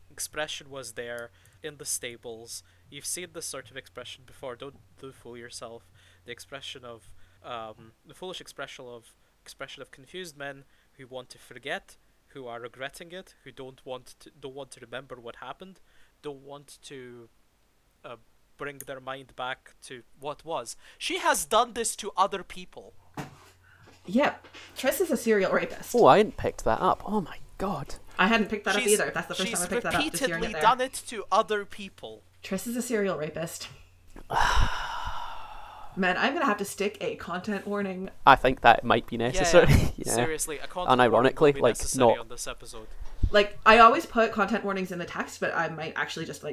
expression was there in the stables. You've seen this sort of expression before. Don't fool yourself. The foolish expression of confused men who want to forget, who are regretting it, who don't want to remember what happened, don't want to bring their mind back to what was." She has done this to other people. Yeah, Triss is a serial rapist. Oh, I hadn't picked that up. Oh my god, I hadn't picked that up either. That's the first time I picked that up. She's repeatedly done it to other people. Triss is a serial rapist. Man, I'm going to have to stick a content warning. I think that might be necessary. Yeah. Seriously, a content warning will be necessary on this episode. I always put content warnings in the text, but I might actually just,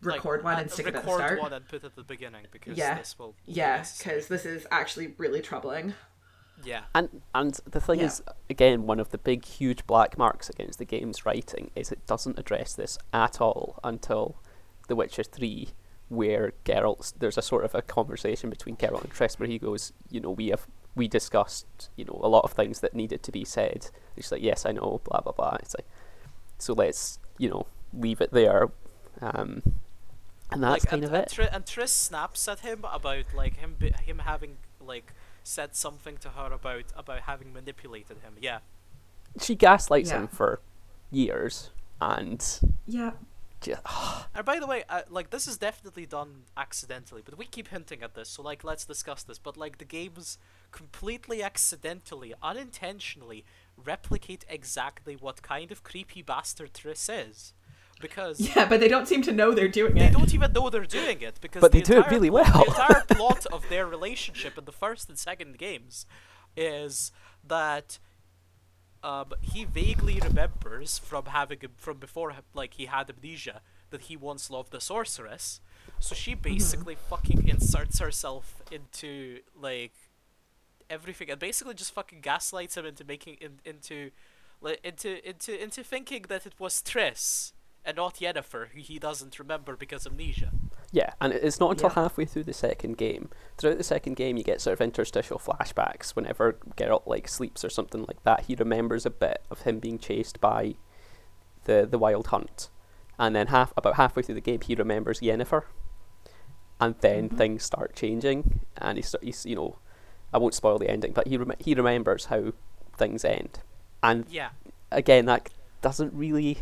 record one and stick it at the start. Record one and put it at the beginning, because this will... Yeah, because this is actually really troubling. Yeah. And the thing is, again, one of the big, huge black marks against the game's writing is it doesn't address this at all until The Witcher 3... where Geralt, there's a sort of a conversation between Geralt and Triss where he goes, we discussed, a lot of things that needed to be said. It's like, yes, I know, blah, blah, blah. It's like, so let's, leave it there. And that's kind of it. And Triss snaps at him about, him having, said something to her about having manipulated him. Yeah. She gaslights him for years, and... Yeah. And by the way, this is definitely done accidentally, but we keep hinting at this, so let's discuss this, but the games completely accidentally, unintentionally replicate exactly what kind of creepy bastard Triss is, because but they don't seem to know they're doing it. They don't even know they're doing it, because but they do it really well. The entire plot of their relationship in the first and second games is that he vaguely remembers from before, he had amnesia, that he once loved a sorceress. So she basically fucking inserts herself into everything, and basically just fucking gaslights him into into thinking that it was Triss and not Yennefer, who he doesn't remember because amnesia. Yeah, and it's not until halfway through the second game. Throughout the second game, you get sort of interstitial flashbacks. Whenever Geralt sleeps or something like that, he remembers a bit of him being chased by the Wild Hunt, and then about halfway through the game, he remembers Yennefer, and then things start changing, and he's I won't spoil the ending, but he remembers how things end, and again, that doesn't really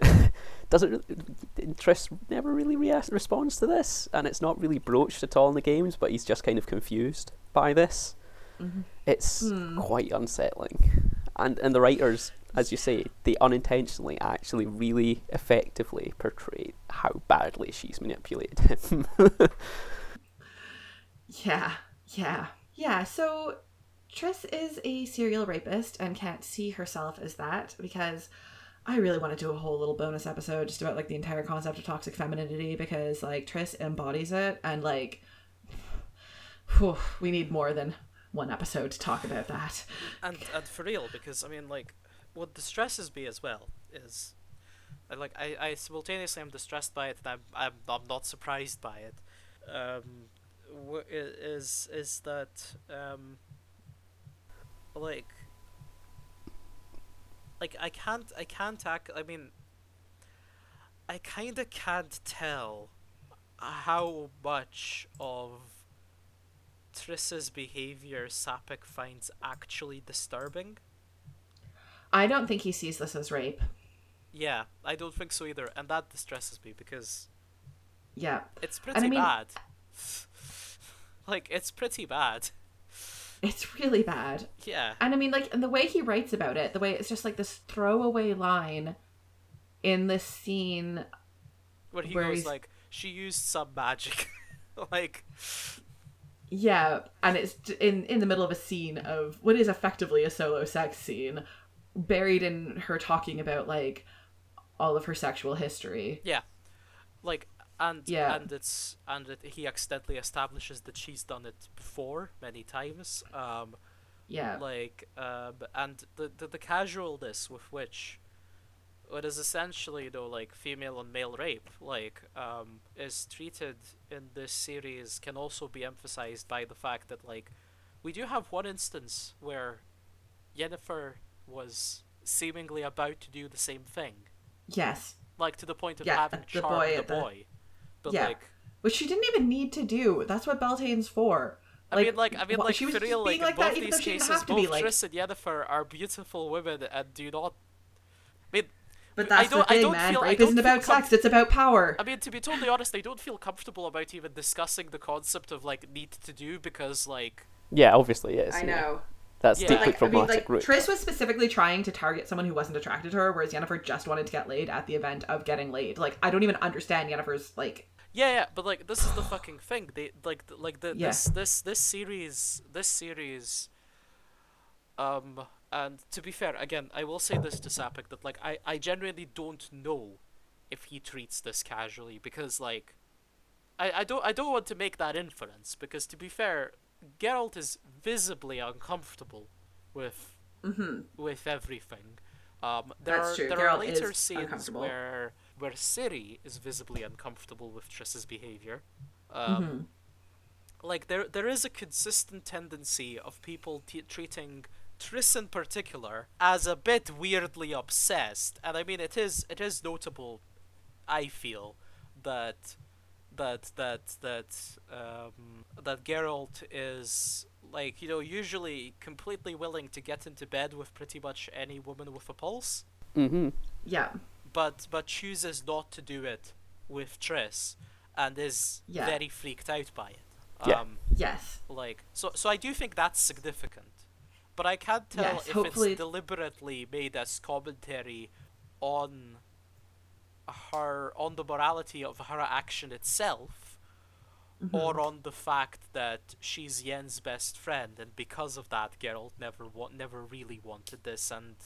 Triss never really responds to this, and it's not really broached at all in the games, but he's just kind of confused by this. Mm-hmm. It's quite unsettling, and the writers, as you say, they unintentionally actually really effectively portray how badly she's manipulated him. Yeah. So Triss is a serial rapist and can't see herself as that, because I really want to do a whole little bonus episode just about, like, the entire concept of toxic femininity, because, like, Triss embodies it, and, like, whew, we need more than one episode to talk about that. And for real, because, I mean, like, what distresses me as well is, like, I simultaneously am distressed by it and I'm not surprised by it, is that, like I can't act. I mean, I kind of can't tell how much of Triss's behavior Sapkowski finds actually disturbing. I don't think he sees this as rape. Yeah, I don't think so either, and that distresses me because it's pretty bad. Like, it's pretty bad. It's really bad. Yeah. And I mean, like, and the way he writes about it, the way it's just like this throwaway line in this scene where he goes like, she used some magic. Like, yeah, and it's in the middle of a scene of what is effectively a solo sex scene, buried in her talking about, like, all of her sexual history. Yeah. Like, he accidentally establishes that she's done it before many times. And the casualness with which what is essentially, though, like, female and male rape, like, is treated in this series can also be emphasized by the fact that, like, we do have one instance where Yennefer was seemingly about to do the same thing. Yes. Like, to the point of having charmed the boy. But which she didn't even need to do. That's what Beltane's for. Like, I mean, she was for real, being like that, even though she didn't have to be like. Triss and Yennefer are beautiful women and do not. I mean, but that's the thing, man. Rape isn't about sex; it's about power. I mean, to be totally honest, I don't feel comfortable about even discussing the concept of, like, need to do, because, like. Yeah, obviously, yes. I know. That's deeply problematic. I mean, like, Triss was specifically trying to target someone who wasn't attracted to her, whereas Yennefer just wanted to get laid at the event of getting laid. Like, I don't even understand Yennefer's, like. Yeah, but, like, this is the fucking thing. They this series, and to be fair, again, I will say this to Sapkowski, that, like, I genuinely don't know if he treats this casually, because, like, I don't want to make that inference, because, to be fair, Geralt is visibly uncomfortable with everything. That's true. There Geralt are later scenes where Ciri is visibly uncomfortable with Triss's behavior. Like, there is a consistent tendency of people treating Triss in particular as a bit weirdly obsessed, and I mean, it is notable, I feel, that Geralt is, like, you know, usually completely willing to get into bed with pretty much any woman with a pulse. Mm-hmm. Yeah. But chooses not to do it with Triss, and is very freaked out by it. Yeah. Yes. Like, so I do think that's significant, but I can't tell if it's deliberately made as commentary on her, on the morality of her action itself, or on the fact that she's Yen's best friend, and because of that, Geralt never really wanted this, and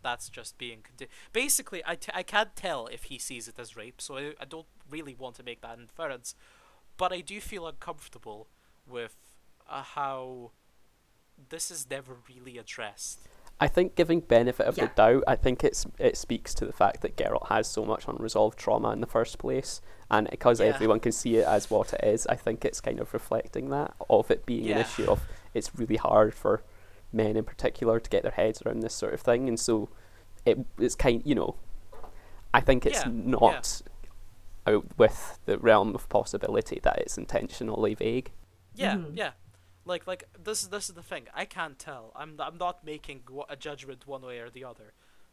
that's just being basically. I can't tell if he sees it as rape, so I don't really want to make that inference, but I do feel uncomfortable with how this is never really addressed. I think, giving benefit of the doubt, I think it speaks to the fact that Geralt has so much unresolved trauma in the first place, and because everyone can see it as what it is, I think it's kind of reflecting that, of it being an issue of, it's really hard for men in particular to get their heads around this sort of thing, and so it's kind, you know, I think it's not out with the realm of possibility that it's intentionally vague. Like this is the thing. I can't tell. I'm not making a judgment one way or the other.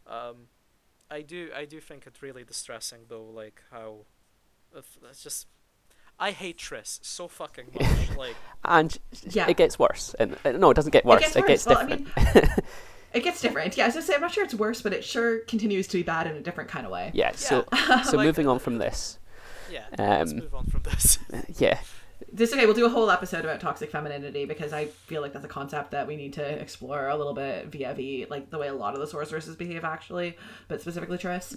I do think it's really distressing though, like how that's just. I hate Triss so fucking much. Like, and yeah. It gets worse. No, it doesn't get worse. It gets different. I mean, it gets different. Yeah, I was gonna say, I'm not sure it's worse, but it sure continues to be bad in a different kind of way. Yeah. So like, moving on from this. Yeah. Let's move on from this. Yeah. This okay. We'll do a whole episode about toxic femininity because I feel like that's a concept that we need to explore a little bit via like the way a lot of the sorceresses behave actually, but specifically Triss.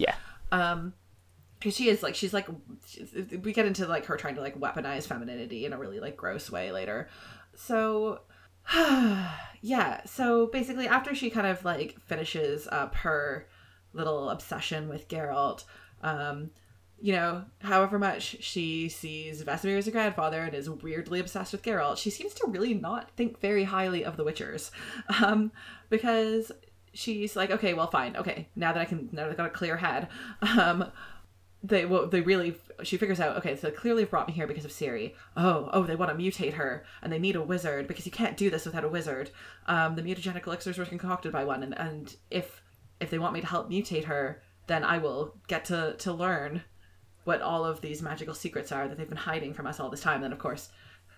Yeah. Because she is, like, we get into, like, her trying to, like, weaponize femininity in a really, like, gross way later. So, yeah. So, basically, after she kind of, like, finishes up her little obsession with Geralt, you know, however much she sees Vesemir as her grandfather and is weirdly obsessed with Geralt, she seems to really not think very highly of the Witchers. Because she's like, okay, well, fine. Okay, now that I've got a clear head, she figures out, okay, so they clearly brought me here because of Ciri. Oh, they want to mutate her, and they need a wizard, because you can't do this without a wizard. The mutagenic elixirs were concocted by one, and if they want me to help mutate her, then I will get to learn what all of these magical secrets are that they've been hiding from us all this time. And then, of course,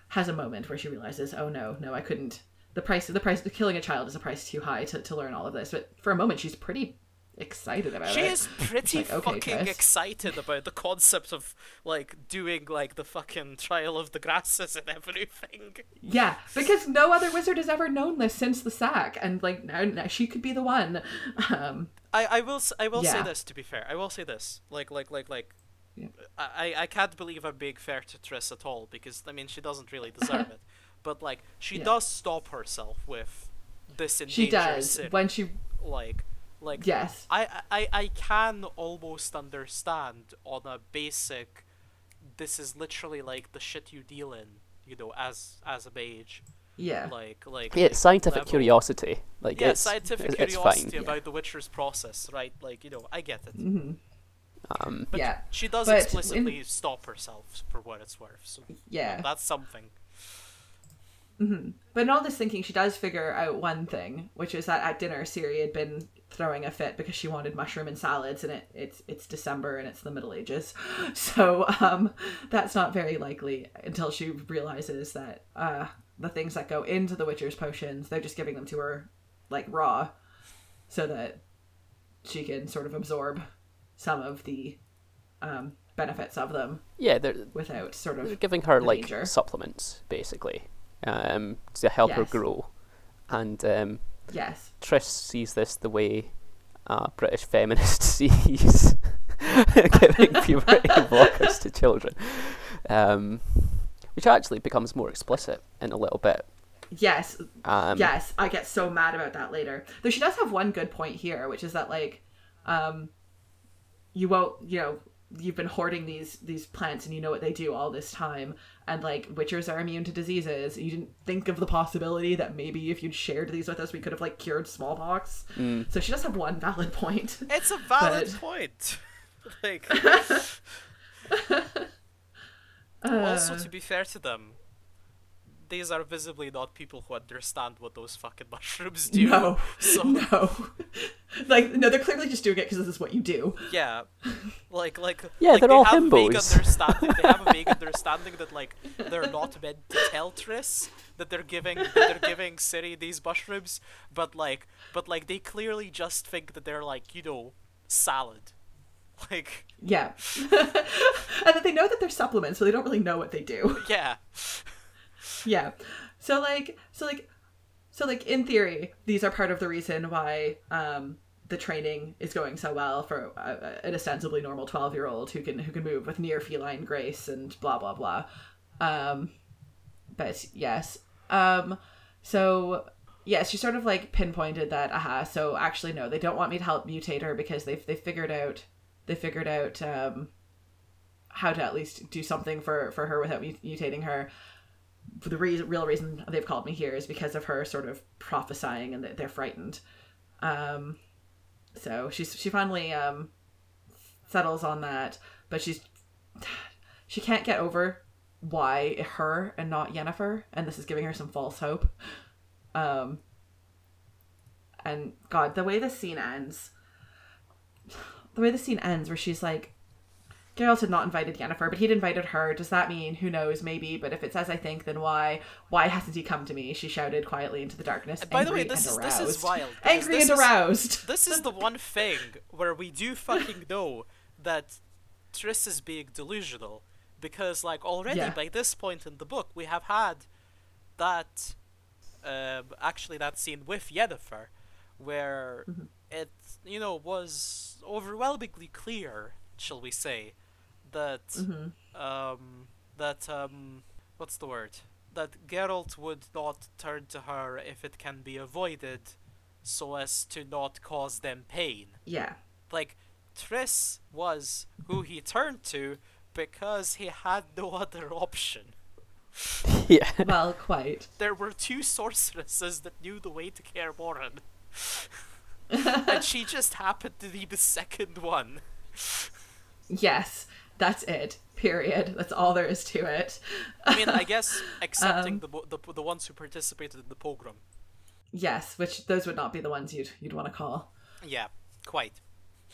has a moment where she realizes, oh, no, I couldn't. The price of killing a child is a price too high to learn all of this. But for a moment, she's pretty excited about it. She is pretty fucking excited about the concept of, like, doing, like, the fucking trial of the grasses and everything. Yeah, because no other wizard has ever known this since the sack, and, like, now she could be the one. I will say this, to be fair. I will say this. Yeah. I can't believe I'm being fair to Triss at all, because, I mean, she doesn't really deserve it. But, like, she does stop herself with this endangered sin. When she... Like, yes. I can almost understand on a basic, this is literally like the shit you deal in, you know, as a mage. Yeah. Like it's scientific level. Curiosity. Like, yeah, it's, scientific it's curiosity fine. About the Witcher's process, right? Like, you know, I get it. Mm-hmm. But yeah. She does explicitly stop herself for what it's worth. So yeah. You know, that's something. Mm-hmm. But in all this thinking, she does figure out one thing, which is that at dinner, Ciri had been throwing a fit because she wanted mushroom and salads, and it's December and it's the Middle Ages, so that's not very likely until she realizes that the things that go into the Witcher's potions, they're just giving them to her like raw, so that she can sort of absorb some of the benefits of them. Yeah, without sort of giving her like danger. Supplements basically. To help her grow. And Triss sees this the way a British feminist sees giving puberty blockers to children, which actually becomes more explicit in a little bit. Yes. Yes, I get so mad about that later. Though she does have one good point here, which is that like, you won't, you know, you've been hoarding these plants and you know what they do all this time, and like Witchers are immune to diseases. You didn't think of the possibility that maybe if you'd shared these with us we could have like cured smallpox. So she does have one valid point. It's a valid point. Like also, to be fair to them, these are visibly not people who understand what those fucking mushrooms do. No. So no, they're clearly just doing it because this is what you do. Yeah. Like, they're all himbos. They have a vague understanding that like they're not meant to tell Triss that they're giving Ciri these mushrooms, but like they clearly just think that they're like, you know, salad. Like yeah. And that they know that they're supplements, so they don't really know what they do. Yeah. Yeah. So, in theory, these are part of the reason why the training is going so well for an ostensibly normal 12-year-old who can move with near feline grace and blah blah blah. But yes. So yes, she sort of like pinpointed that. So actually, no, they don't want me to help mutate her because they figured out how to at least do something for her without mutating her. The real reason they've called me here is because of her sort of prophesying, and they're frightened. So she finally settles on that, but she can't get over why her and not Yennefer, and this is giving her some false hope. And God, the way this scene ends, the way the scene ends where she's like, Geralt had not invited Yennefer, but he'd invited her. Does that mean, who knows, maybe, but if it's as I think, then why? Why hasn't he come to me? She shouted quietly into the darkness, angry and aroused. By the way, this is wild. Angry and aroused. This is the one thing where we do fucking know that Triss is being delusional, because, like, already by this point in the book, we have had that, actually that scene with Yennefer, where it, you know, was overwhelmingly clear, shall we say, that what's the word, that Geralt would not turn to her if it can be avoided so as to not cause them pain. Yeah. Like, Triss was who he turned to because he had no other option. Yeah. Well, quite. There were two sorceresses that knew the way to Kaer Morhen. And she just happened to be the second one. Yes, that's it. Period. That's all there is to it. I mean, I guess accepting the ones who participated in the pogrom. Yes, which those would not be the ones you'd want to call. Yeah, quite.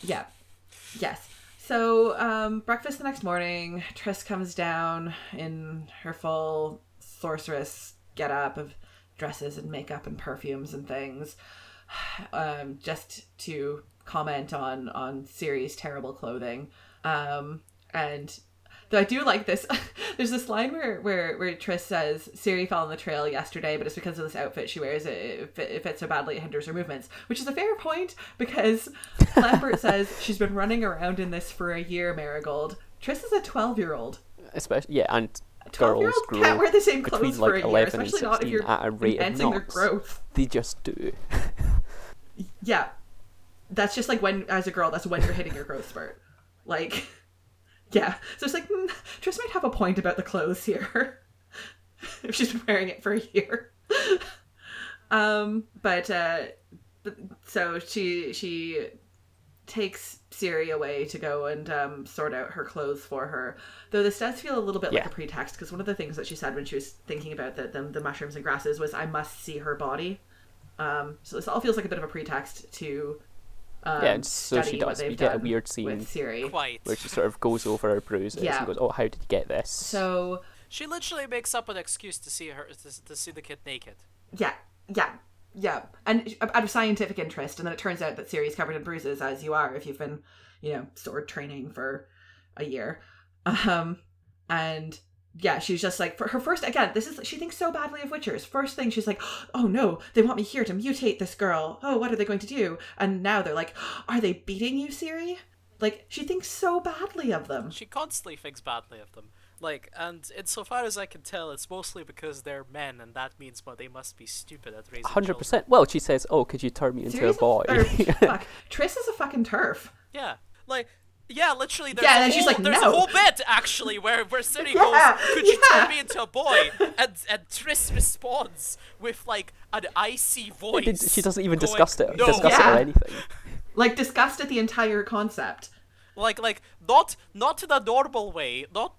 Yeah. Yes. So, breakfast the next morning, Triss comes down in her full sorceress getup of dresses and makeup and perfumes and things, just to comment on Ciri's terrible clothing. And though I do like this, there's this line where Triss says, Ciri fell on the trail yesterday, but it's because of this outfit she wears. It fits so badly it hinders her movements, which is a fair point, because Lambert says she's been running around in this for a year, Merigold. Triss is a 12-year-old. Especially, yeah, and 12-year-olds can't wear the same clothes for a year, especially not if you're enhancing their growth. They just do. Yeah. That's just like when, as a girl, that's when you're hitting your growth spurt. Like, yeah. So it's like, Triss might have a point about the clothes here. If she's been wearing it for a year. So she takes Ciri away to go and sort out her clothes for her. Though this does feel a little bit like a pretext, because one of the things that she said when she was thinking about the mushrooms and grasses was, I must see her body. So this all feels like a bit of a pretext to... and so she does. We get a weird scene with Ciri where she sort of goes over her bruises and goes, "Oh, how did you get this?" So she literally makes up an excuse to see her to see the kid naked. Yeah, and out of scientific interest, and then it turns out that Ciri's covered in bruises, as you are if you've been, you know, sword training for a year. And yeah, she's just like, for her first, again, this is, she thinks so badly of witchers. First thing, she's like, oh no, they want me here to mutate this girl. Oh, what are they going to do? And now they're like, are they beating you, Ciri? Like, she thinks so badly of them. She constantly thinks badly of them. Like, and insofar as I can tell, it's mostly because they're men, and that means they must be stupid at raising 100%. Children. Well, she says, oh, could you turn me into a boy? Fuck. Triss is a fucking turf. Yeah, like... Yeah, literally, there's a whole bit, actually, where Ciri goes, could you turn me into a boy? And Triss responds with, like, an icy voice. She doesn't even discuss it or anything. Like, disgust at the entire concept. Like, not in a normal way. By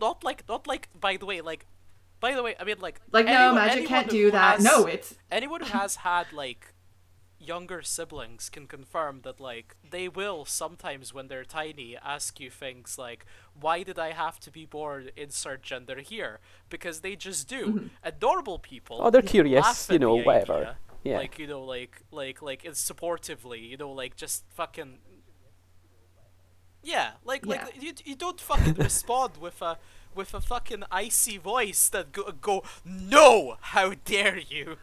the way, I mean, like... Like, anyone, no, magic can't do that. Anyone who has had, like... younger siblings can confirm that, like, they will sometimes, when they're tiny, ask you things like, why did I have to be born insert gender here? Because they just do. Mm-hmm. Adorable people. Oh, they're curious, you know, whatever. Idea. Yeah. Like, you know, like it's supportively, you know, like, just fucking... Yeah, like you don't fucking respond with a fucking icy voice that go, no, how dare you?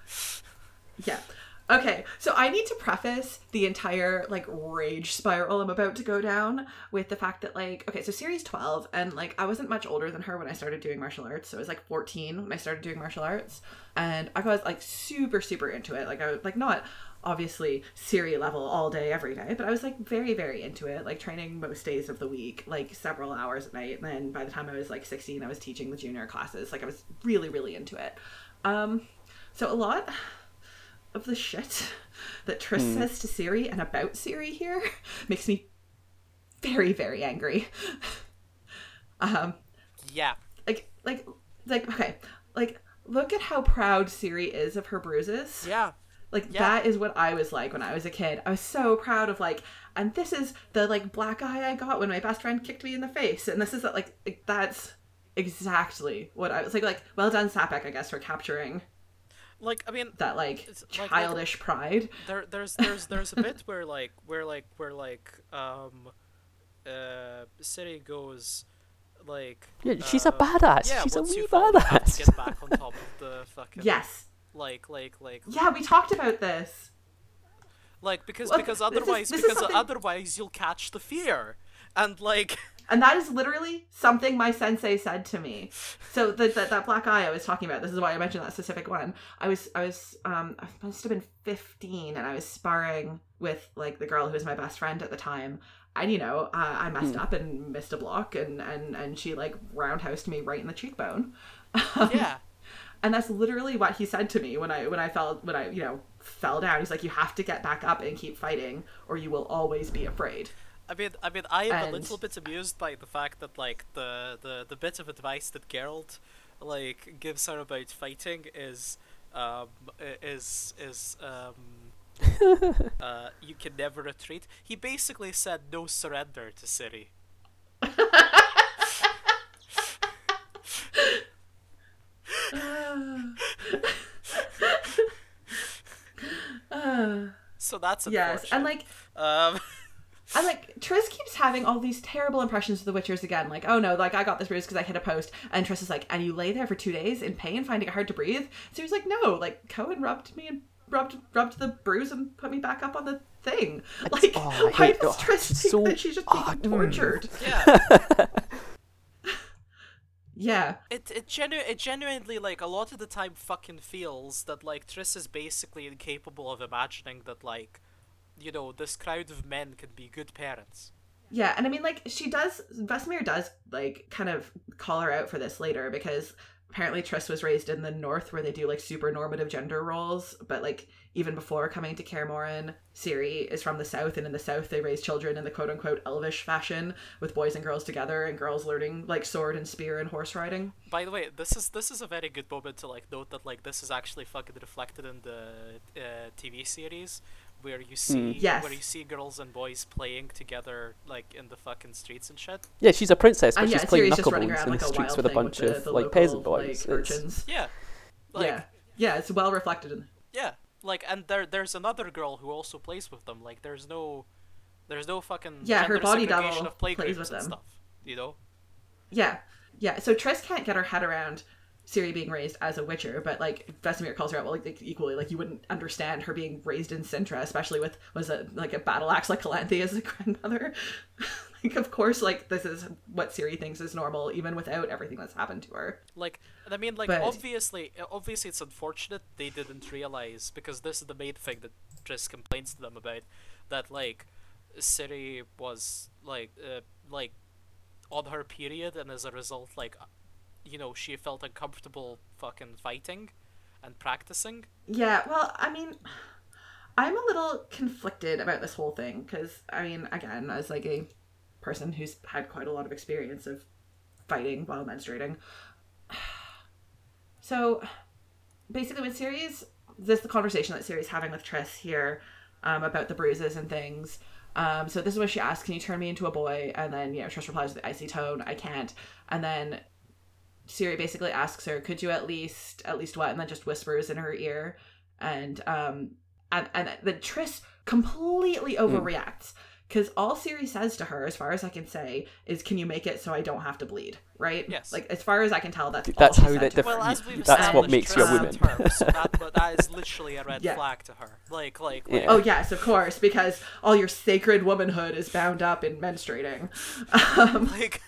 Yeah. Okay, so I need to preface the entire, like, rage spiral I'm about to go down with the fact that, like, okay, so Ciri's 12, and, like, I wasn't much older than her when I started doing martial arts, so I was, like, 14 when I started doing martial arts, and I was, like, super, super into it. Like, I was, like, not, obviously, Ciri level all day, every day, but I was, like, very, very into it, like, training most days of the week, like, several hours at night, and then by the time I was, like, 16, I was teaching the junior classes. Like, I was really, really into it. So a lot... of the shit that Triss says to Ciri and about Ciri here makes me very, very angry. Yeah. Like, okay. Like, look at how proud Ciri is of her bruises. Yeah. Like, yeah. That is what I was like when I was a kid. I was so proud of, like, and this is the, like, black eye I got when my best friend kicked me in the face. And this is, like that's exactly what I was like, well done, Sapek, I guess, for capturing. Like, I mean, that, like, childish pride. There's a bit where Ciri goes, like... Yeah, she's a badass. Yeah, she's a wee badass. Get back on top of the fucking... Yes. Like... Yeah, we talked about this. Like, because otherwise you'll catch the fear. And, like... And that is literally something my sensei said to me. So that black eye I was talking about, this is why I mentioned that specific one. I was I must have been 15 and I was sparring with, like, the girl who was my best friend at the time. And, you know, I messed up and missed a block and she, like, roundhoused me right in the cheekbone. Yeah. And that's literally what he said to me when I fell down. He's like, you have to get back up and keep fighting or you will always be afraid. I mean, I am a little bit amused by the fact that, like, the bit of advice that Geralt, like, gives her about fighting is you can never retreat. He basically said no surrender to Ciri. So that's unfortunate. Yes, and and, like, Triss keeps having all these terrible impressions of the Witchers again. Like, oh no, like, I got this bruise because I hit a post. And Triss is like, and you lay there for 2 days in pain, finding it hard to breathe? So he's like, no, like, Coën rubbed me and rubbed the bruise and put me back up on the thing. It's, like, oh, why does Triss think that she's just being tortured? Yeah. Yeah. It genuinely, like, a lot of the time fucking feels that, like, Triss is basically incapable of imagining that, like, you know, this crowd of men can be good parents. Yeah, and I mean, like, Vesemir does, like, kind of call her out for this later, because apparently Triss was raised in the North where they do, like, super normative gender roles, but, like, even before coming to Kaer Morhen, Ciri is from the South, and in the South they raise children in the quote-unquote elvish fashion, with boys and girls together, and girls learning, like, sword and spear and horse riding. By the way, this is a very good moment to, like, note that, like, this is actually fucking reflected in the TV series, where you see girls and boys playing together, like, in the fucking streets and shit. Yeah, she's a princess, but she's playing knucklebones in the streets with a bunch of the like peasant boys. Like, yeah. Like, yeah, it's well reflected in. Yeah, like, and there's another girl who also plays with them. Like, there's no fucking her body double plays with them. Stuff, you know. Yeah. So Triss can't get her head around Ciri being raised as a Witcher, but, like, Vesemir calls her out, well, like, equally, like, you wouldn't understand her being raised in Cintra, especially with, a battle axe like Kalanthe as a grandmother. Like, of course, like, this is what Ciri thinks is normal, even without everything that's happened to her. Like, I mean, like, but... obviously it's unfortunate they didn't realize, because this is the main thing that Triss complains to them about, that, like, Ciri was, like, on her period, and as a result, like... you know, she felt uncomfortable fucking fighting and practicing. Yeah, well, I mean, I'm a little conflicted about this whole thing because, I mean, again, as, like, a person who's had quite a lot of experience of fighting while menstruating. So, basically when Ciri's... This is the conversation that Ciri's having with Triss here about the bruises and things. So this is where she asks, can you turn me into a boy? And then, you know, Triss replies with the icy tone, I can't. And then... Ciri basically asks her, could you at least what? And then just whispers in her ear. And the Triss completely overreacts. Because all Ciri says to her, as far as I can say, is, can you make it so I don't have to bleed? Right? Yes. Like, as far as I can tell, that's all she said to her. Well, as we've that's what makes Triss you a woman. Her, so that is literally a red flag to her. Like yeah. Oh, yes, of course. Because all your sacred womanhood is bound up in menstruating. Like...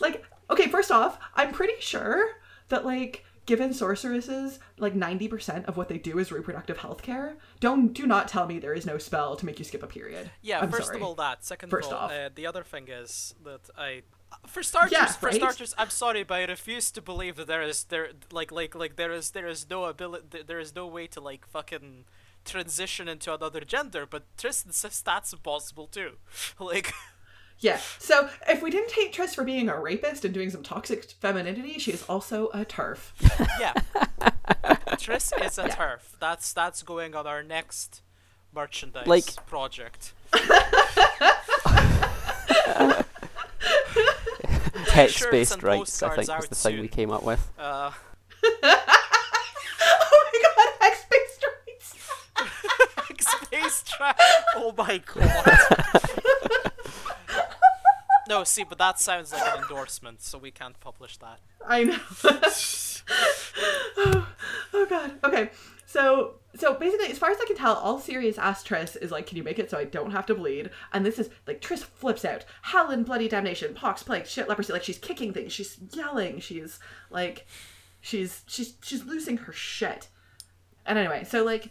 Like, okay, first off, I'm pretty sure that, like, given sorceresses, like, 90% of what they do is reproductive health care. Do not tell me there is no spell to make you skip a period. Yeah, I'm first sorry. Of all that. Second first of all, the other thing is that For starters, I'm sorry, but I refuse to believe that there is no way to, like, fucking transition into another gender, but Triss insists that's impossible too. Like... Yeah, so if we didn't hate Triss for being a rapist and doing some toxic femininity, she is also a TERF. Yeah. Triss is a turf. That's going on our next merchandise project. Text-based rights, I think, was the thing we came up with. Oh my god, hex-based rights! Hex-based rights! Oh my god. No, see, but that sounds like an endorsement, so we can't publish that. I know. Oh god. Okay. So basically, as far as I can tell, all serious ass Triss is like, can you make it so I don't have to bleed? And this is like, Triss flips out. Hell and bloody damnation, pox, plague, shit, leprosy. Like, she's kicking things, she's yelling, she's like, she's losing her shit. And anyway, so like,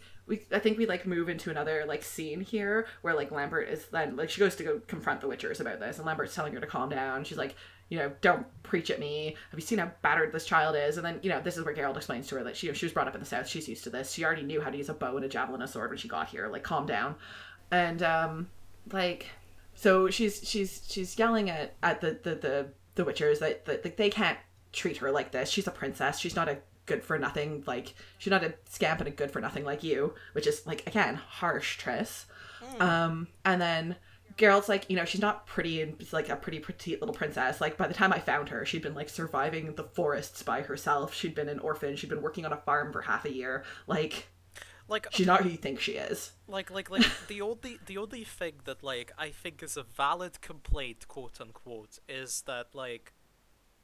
I think we move into another like scene here where like Lambert is then like, she goes to go confront the Witchers about this, and Lambert's telling her to calm down. She's like, you know, don't preach at me. Have you seen how battered this child is? And then, you know, this is where Geralt explains to her that she was brought up in the South. She's used to this. She already knew how to use a bow and a javelin and a sword when she got here. Like, calm down. And so she's yelling at the Witchers that like, they can't treat her like this. She's a princess. She's not a good for nothing, like, she's not a scamp and a good for nothing like you, which is like, again, harsh, Triss. And then Geralt's like, you know, she's not pretty and is like a pretty petite little princess. Like, by the time I found her, she'd been like surviving the forests by herself. She'd been an orphan. She'd been working on a farm for half a year. Like she's not who you think she is. Like the only thing that like I think is a valid complaint, quote unquote, is that like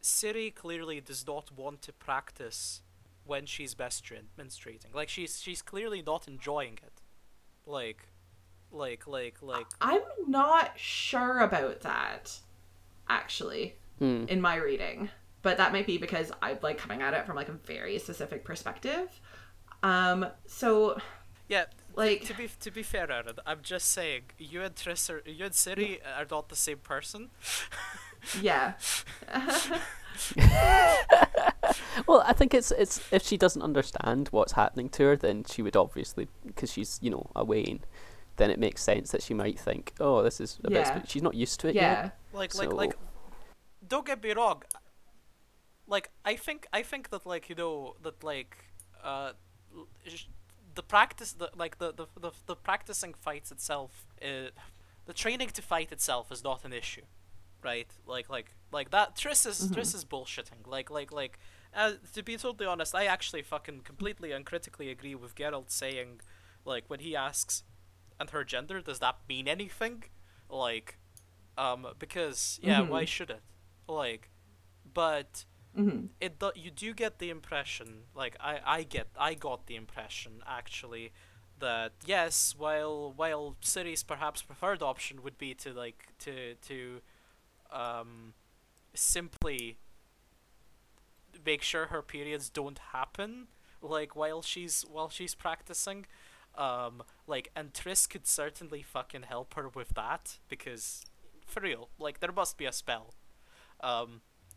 Ciri clearly does not want to practice when she's menstruating. Like, she's clearly not enjoying it. Like I'm not sure about that, actually, in my reading. But that might be because I'm, like, coming at it from, like, a very specific perspective. So... Yeah, like... To be fair, Aaron, I'm just saying, you and Ciri are not the same person. Yeah. Well, I think it's if she doesn't understand what's happening to her, then she would obviously, because she's, you know, a Wain, then it makes sense that she might think, oh, this is a bit, she's not used to it yet. Like don't get me wrong, like I think that, like, you know, that like the practice, the, like the practicing fights itself, the training to fight itself is not an issue. Right, like that. Triss is bullshitting. Like. To be totally honest, I actually fucking completely uncritically agree with Geralt saying, like, when he asks, "And her gender, does that mean anything?" Like, because why should it? Like, but you do get the impression. Like, I got the impression actually that yes, while Ciri's perhaps preferred option would be to simply make sure her periods don't happen, like, while she's practicing, like, and Triss could certainly fucking help her with that, because for real, like, there must be a spell,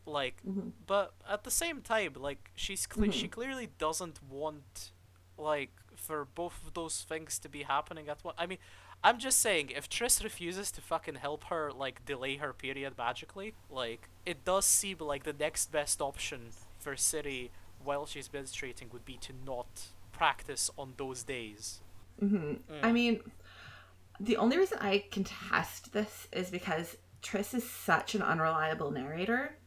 like, but at the same time, like, she clearly doesn't want, like, for both of those things to be happening at once. I mean, I'm just saying, if Triss refuses to fucking help her, like, delay her period magically, like, it does seem like the next best option for Ciri while she's menstruating would be to not practice on those days. I mean, the only reason I contest this is because Triss is such an unreliable narrator,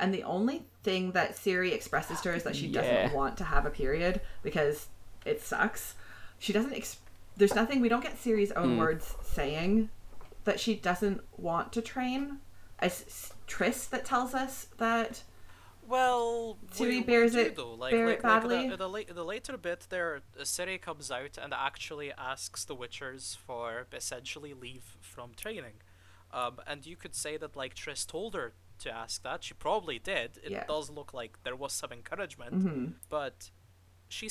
and the only thing that Ciri expresses to her is that she doesn't want to have a period because it sucks. She doesn't there's nothing, we don't get Ciri's own words saying that she doesn't want to train. It's Triss that tells us that. Well, Ciri bears it badly. In the later bit there, Ciri comes out and actually asks the Witchers for essentially leave from training. And you could say that, like, Triss told her to ask that. She probably did. It does look like there was some encouragement, but she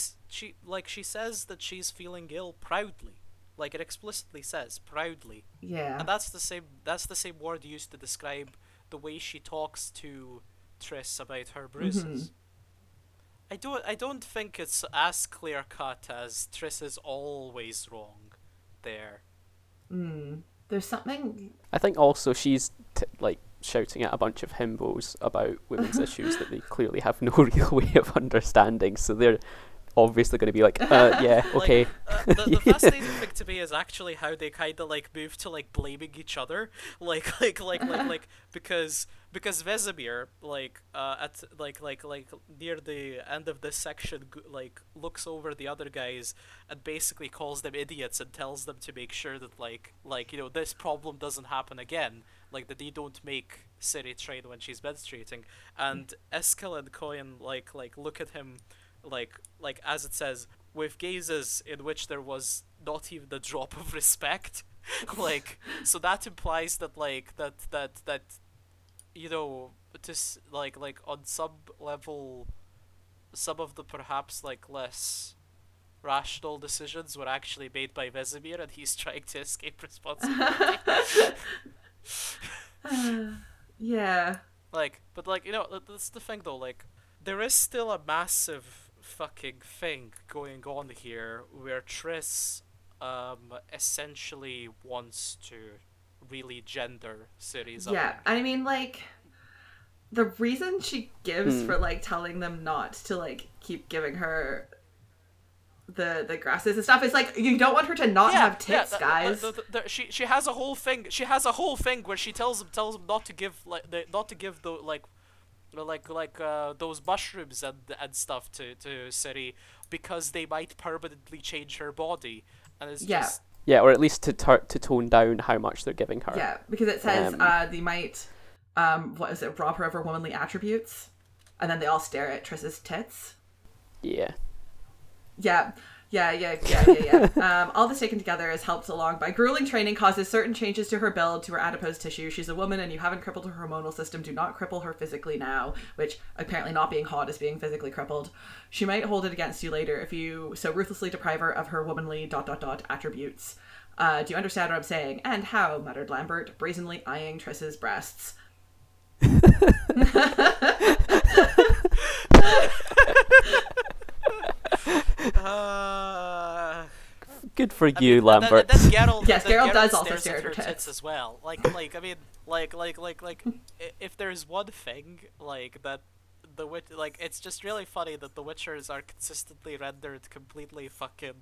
says that she's feeling ill proudly, like, it explicitly says proudly. Yeah, and that's the same word used to describe the way she talks to Triss about her bruises. I don't think it's as clear cut as Triss is always wrong there. There's something. I think also she's shouting at a bunch of himbos about women's issues that they clearly have no real way of understanding, so they're obviously going to be like, yeah, okay. The fascinating thing to me is actually how they kind of like move to like blaming each other, because Vesemir at near the end of this section looks over the other guys and basically calls them idiots and tells them to make sure that this problem doesn't happen again, like that they don't make Ciri train when she's menstruating. And Eskel and Coën look at him like as it says, with gazes in which there was not even a drop of respect. So that implies that on some level, some of the perhaps less rational decisions were actually made by Vesemir, and he's trying to escape responsibility. Yeah. That's the thing though. There is still a massive fucking thing going on here where Triss essentially wants to really gender Ciri's. Yeah, I mean, the reason she gives for telling them not to keep giving her the grasses and stuff is you don't want her to not have tits, guys. She has a whole thing. She has a whole thing where she tells them not to give those mushrooms and stuff to Ciri because they might permanently change her body, and it's just. Yeah, or at least to tone down how much they're giving her. Yeah, because it says they might, rob her of her womanly attributes, and then they all stare at Triss's tits. Yeah. Yeah. All this taken together is helped along by grueling training causes certain changes to her build, to her adipose tissue. She's a woman, and you haven't crippled her hormonal system. Do not cripple her physically now, which apparently not being hot is being physically crippled. She might hold it against you later if you so ruthlessly deprive her of her womanly ... attributes. Do you understand what I'm saying? And how? Muttered Lambert, brazenly eyeing Triss's breasts. Good for you, Lambert. And then Geralt, yes, Geralt does also stare at her tits as well. If there's one thing that the witch, it's just really funny that the Witchers are consistently rendered completely fucking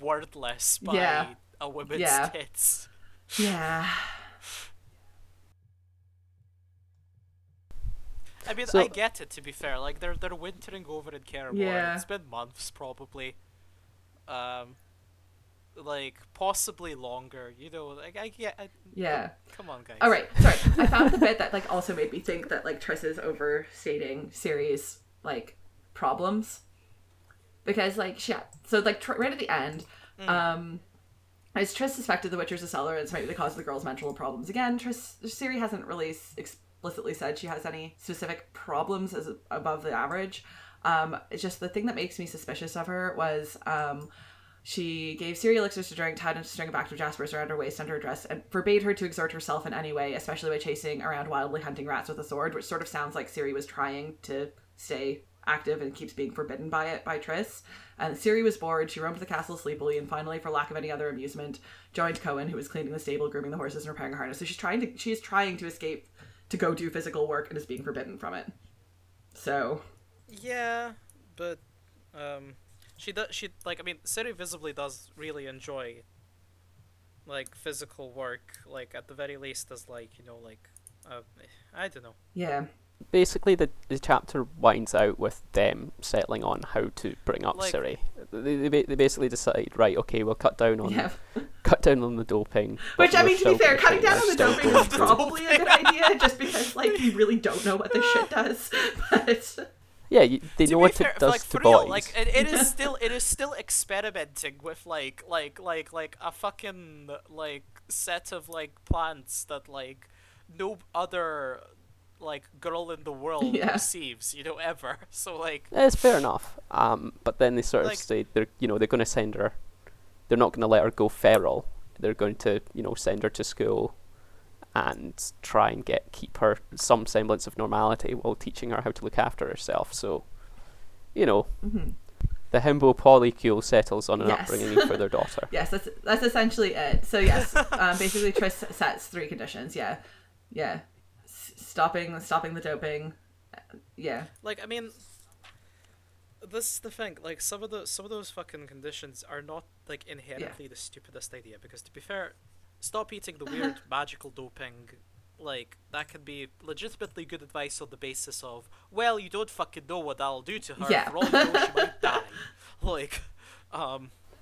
wordless by a woman's tits. Yeah. I mean, so, I get it, to be fair. They're wintering over in Kaer Morhen. Yeah. It's been months, probably. Possibly longer. Yeah. Come on, guys. All right, sorry. I found the bit that, also made me think that, Triss is overstating Ciri's, problems. Because, right at the end, as Triss suspected the Witcher's a seller, and it's might be the cause of the girl's mental problems. Again, Ciri hasn't really explicitly said she has any specific problems as above the average. It's just the thing that makes me suspicious of her was she gave Ciri elixirs to drink, tied a string of active jaspers around her waist under her dress, and forbade her to exert herself in any way, especially by chasing around wildly hunting rats with a sword, which sort of sounds like Ciri was trying to stay active and keeps being forbidden by it by Triss. And Ciri was bored. She roamed the castle sleepily, and finally, for lack of any other amusement, joined Coën, who was cleaning the stable, grooming the horses, and repairing her harness. So she is trying to escape to go do physical work and is being forbidden from it. So. Yeah, but Ciri visibly does really enjoy physical work, at the very least as I don't know. Yeah. Basically the chapter winds out with them settling on how to bring up Ciri. They basically decide, right, okay, we'll cut down on the doping. Which, I mean, to be fair, cutting down on the doping was probably a good idea, just because you really don't know what this shit does. But yeah, they know what it does to bodies. It is still experimenting with a fucking set of plants that no other girl in the world receives, ever. So it's fair enough. But then they sort of say they're going to send her. They're not going to let her go feral. They're going to send her to school and try and keep her some semblance of normality while teaching her how to look after herself. So, the himbo polycule settles on an upbringing for their daughter. Yes, that's essentially it. So yes, basically Triss sets three conditions. Yeah. Stopping the doping. Yeah. this is the thing. Like, some of those fucking conditions are not, like, inherently the stupidest idea. Because, to be fair, stop eating the weird magical doping. Like, that could be legitimately good advice on the basis of, well, you don't fucking know what that'll do to her. Yeah. For all you know, she might die.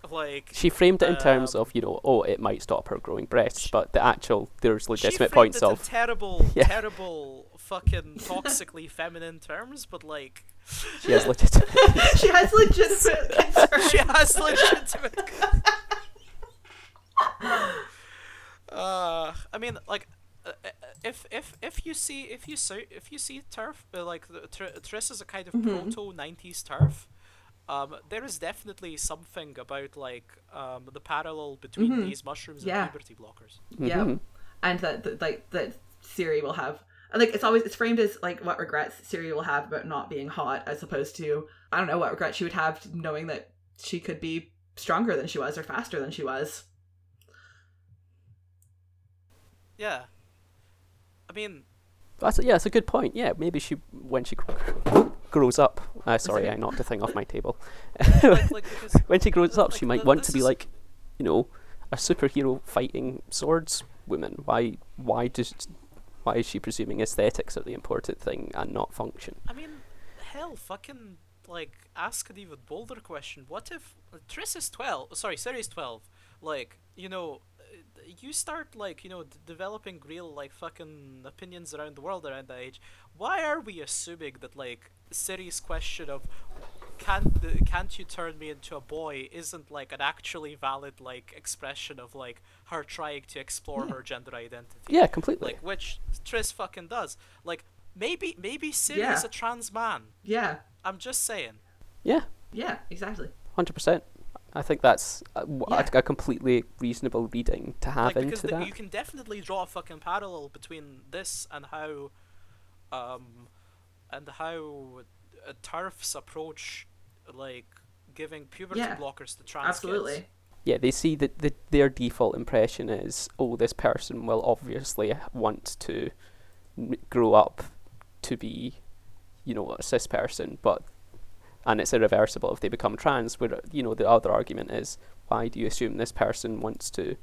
Like she framed it in terms of, you know, oh, it might stop her growing breasts, but the actual there's legitimate points of. She framed it in terrible, fucking toxically feminine terms, but like she has legitimate. She has legitimate concerns. She has legitimate. I mean, like, if you see TERF like Triss is a kind of proto 90s TERF. There is definitely something about, like, the parallel between these mushrooms and puberty blockers. Yeah, and that, like, that Ciri will have, and, like, it's framed as, like, what regrets Ciri will have about not being hot, as opposed to, I don't know, what regrets she would have knowing that she could be stronger than she was or faster than she was. Yeah, I mean, that's a good point. Yeah, maybe when she grows up. Sorry, I knocked a thing off my table. When she grows up, she might want to be like, you know, a superhero fighting swords woman. Why is she presuming aesthetics are the important thing and not function? I mean, hell, fucking, like, ask an even bolder question. What if Triss is 12? Sorry, Ciri is 12. Like, you know, you start, like, you know, developing real, like, fucking opinions around the world around that age. Why are we assuming that, like, Ciri's question of can't you turn me into a boy isn't, like, an actually valid, like, expression of, like, her trying to explore her gender identity? Yeah, completely. Like, which Triss fucking does. Like, maybe Ciri is a trans man. Yeah. I'm just saying. Yeah. Yeah, exactly. 100%. I think that's a completely reasonable reading to have, like, into that. You can definitely draw a fucking parallel between this and how TERFs approach, like, giving puberty blockers to trans kids. Yeah, they see that their default impression is, oh, this person will obviously want to grow up to be, you know, a cis person, but. And it's irreversible if they become trans, where, you know, the other argument is, why do you assume this person wants to,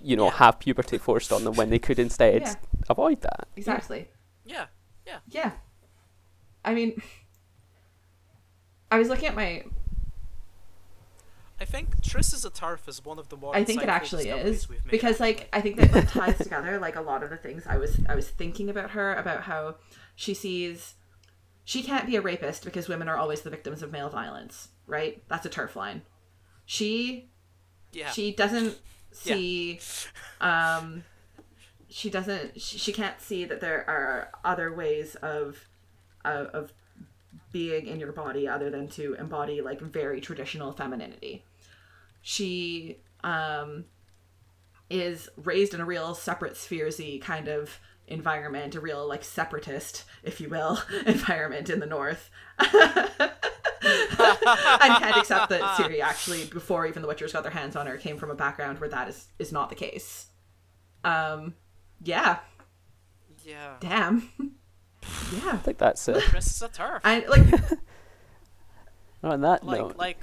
you know, have puberty forced on them when they could instead avoid that? Exactly. Yeah. Yeah. Yeah. I mean, I was looking at my... I think Triss as a TERF is one of the more... I think it actually is, because, like, I think that ties together, like, a lot of the things I was thinking about her, about how she sees... She can't be a rapist because women are always the victims of male violence, right? That's a TERF line. She doesn't see, she can't see that there are other ways of being in your body other than to embody, like, very traditional femininity. She, is raised in a real separate spheres-y kind of environment, a real, like, separatist, if you will, environment in the north. And can't accept that Ciri actually, before even the Witchers got their hands on her, came from a background where that is not the case. Yeah. Damn. Yeah. I think that's it. Triss is a TERF. And, like, on that note, like.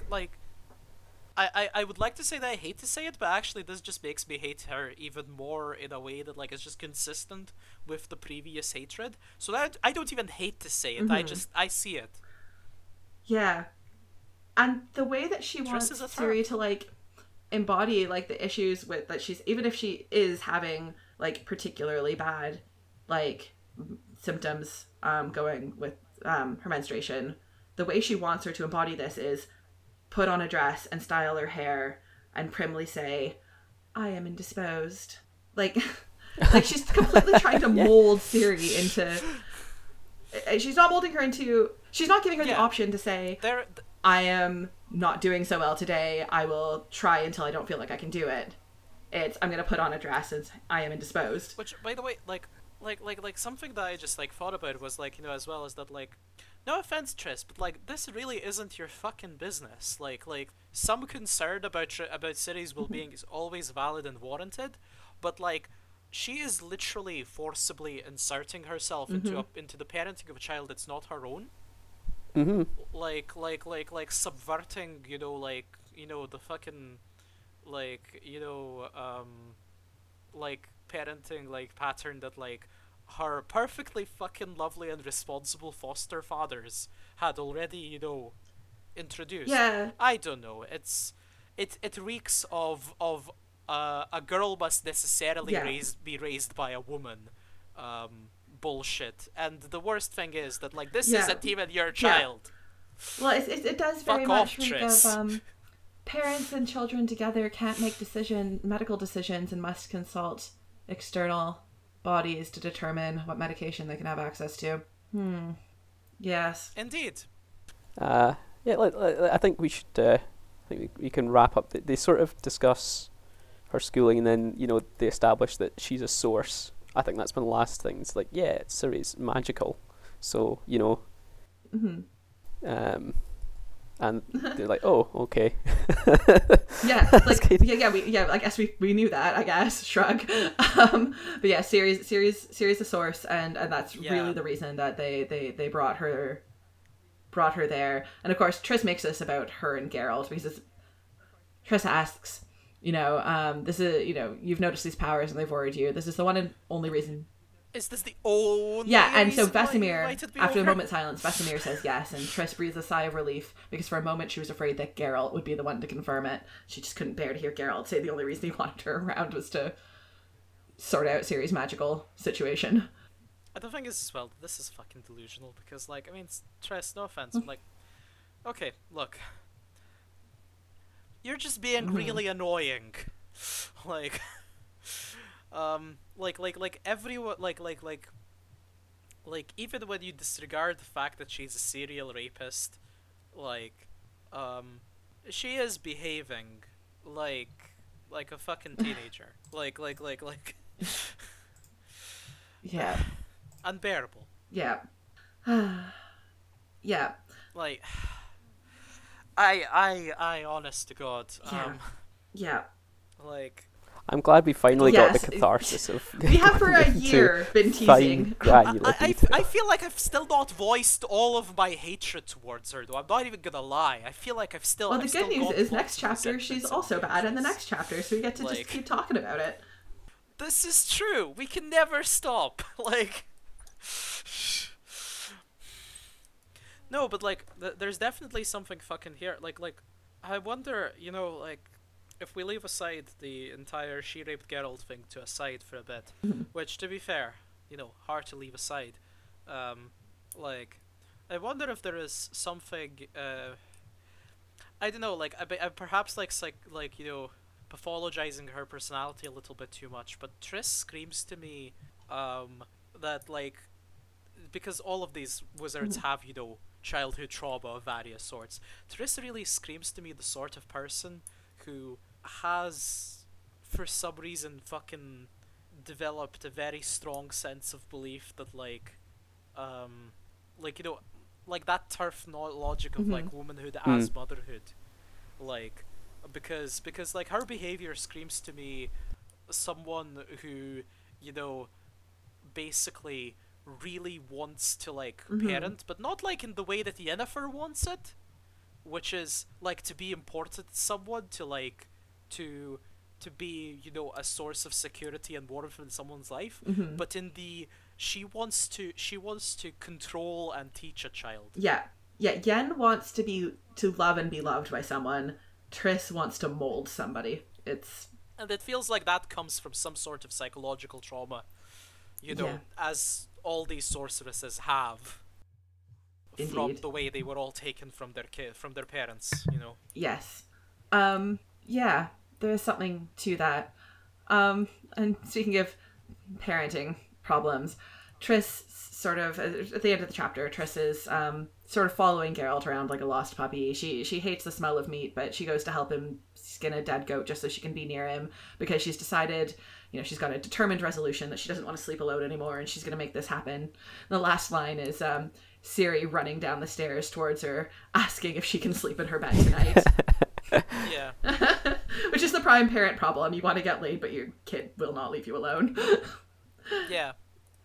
I would like to say that I hate to say it, but actually this just makes me hate her even more in a way that, like, it's just consistent with the previous hatred. So that I don't even hate to say it. I see it. Yeah. And the way that she wants Ciri to, like, embody, like, the issues with that she's, even if she is having, like, particularly bad, like, symptoms going with her menstruation, the way she wants her to embody this is put on a dress and style her hair and primly say, I am indisposed. Like she's completely trying to mold Ciri into... She's not molding her into... She's not giving her the option to say, I am not doing so well today. I will try until I don't feel like I can do it. It's, I'm going to put on a dress and I am indisposed. Which, by the way, like something that I just, like, thought about was, like, you know, as well as that, like... No offense, Triss, but, like, this really isn't your fucking business. Like some concern about Ciri's well-being is always valid and warranted, but, like, she is literally forcibly inserting herself into the parenting of a child that's not her own. Mm-hmm. Like subverting, the fucking, parenting, pattern that, her perfectly fucking lovely and responsible foster fathers had already, introduced. Yeah. I don't know. It reeks of a girl must necessarily be raised by a woman, bullshit. And the worst thing is that this isn't even your child. Well, it does very much reek of parents and children together can't make medical decisions and must consult external bodies to determine what medication they can have access to. Yes. Indeed. I think we should. I think we can wrap up. They sort of discuss her schooling, and then they establish that she's a source. I think that's been the last thing. It's Ciri's magical, so mm-hmm. And they're oh, okay. I guess we knew that. I guess shrug. But yeah, Ciri's a source, and that's really the reason that they brought her there. And of course, Triss makes this about her and Geralt, because Triss asks, this is, you've noticed these powers and they've worried you. This is the one and only reason. Is this the only and so Vesemir, after a moment's silence, Vesemir says yes, and Triss breathes a sigh of relief, because for a moment she was afraid that Geralt would be the one to confirm it. She just couldn't bear to hear Geralt say the only reason he wanted her around was to sort out Ciri's magical situation. The thing is, as well, this is fucking delusional, because, Triss, no offense, I'm okay, look, you're just being really annoying. Everyone, even when you disregard the fact that she's a serial rapist, she is behaving like a fucking teenager. Yeah. Unbearable. Yeah. Yeah. I honest to God. Yeah. I'm glad we finally got the catharsis of. We have for a year been teasing. I feel like I've still not voiced all of my hatred towards her, though. I'm not even gonna lie. I feel like I've still. Well, the good news is next chapter she's also bad in the next chapter, so we get to just keep talking about it. This is true. We can never stop. No, but there's definitely something fucking here. I wonder, if we leave aside the entire she raped Geralt thing to aside for a bit, which, to be fair, hard to leave aside. I wonder if there is something. I don't know. Perhaps pathologizing her personality a little bit too much. But Triss screams to me that because all of these wizards have, childhood trauma of various sorts. Triss really screams to me the sort of person who has, for some reason, fucking developed a very strong sense of belief that, that turf logic of, womanhood as motherhood. Because her behavior screams to me someone who, basically really wants to parent, but not in the way that Yennefer wants it, which is to be important to someone, to to be a source of security and warmth in someone's life, but in the she wants to control and teach a child. Yen wants to love and be loved by someone. Triss wants to mold somebody. And it feels like that comes from some sort of psychological trauma, as all these sorceresses have. Indeed. From the way they were all taken from their parents, Yes. There is something to that. And speaking of parenting problems, Triss sort of, at the end of the chapter, Triss is sort of following Geralt around like a lost puppy. She hates the smell of meat, but she goes to help him skin a dead goat just so she can be near him, because she's decided, she's got a determined resolution that she doesn't want to sleep alone anymore, and she's going to make this happen. And the last line is Ciri running down the stairs towards her, asking if she can sleep in her bed tonight. Yeah. Which is the prime parent problem. You want to get laid, but your kid will not leave you alone. Yeah.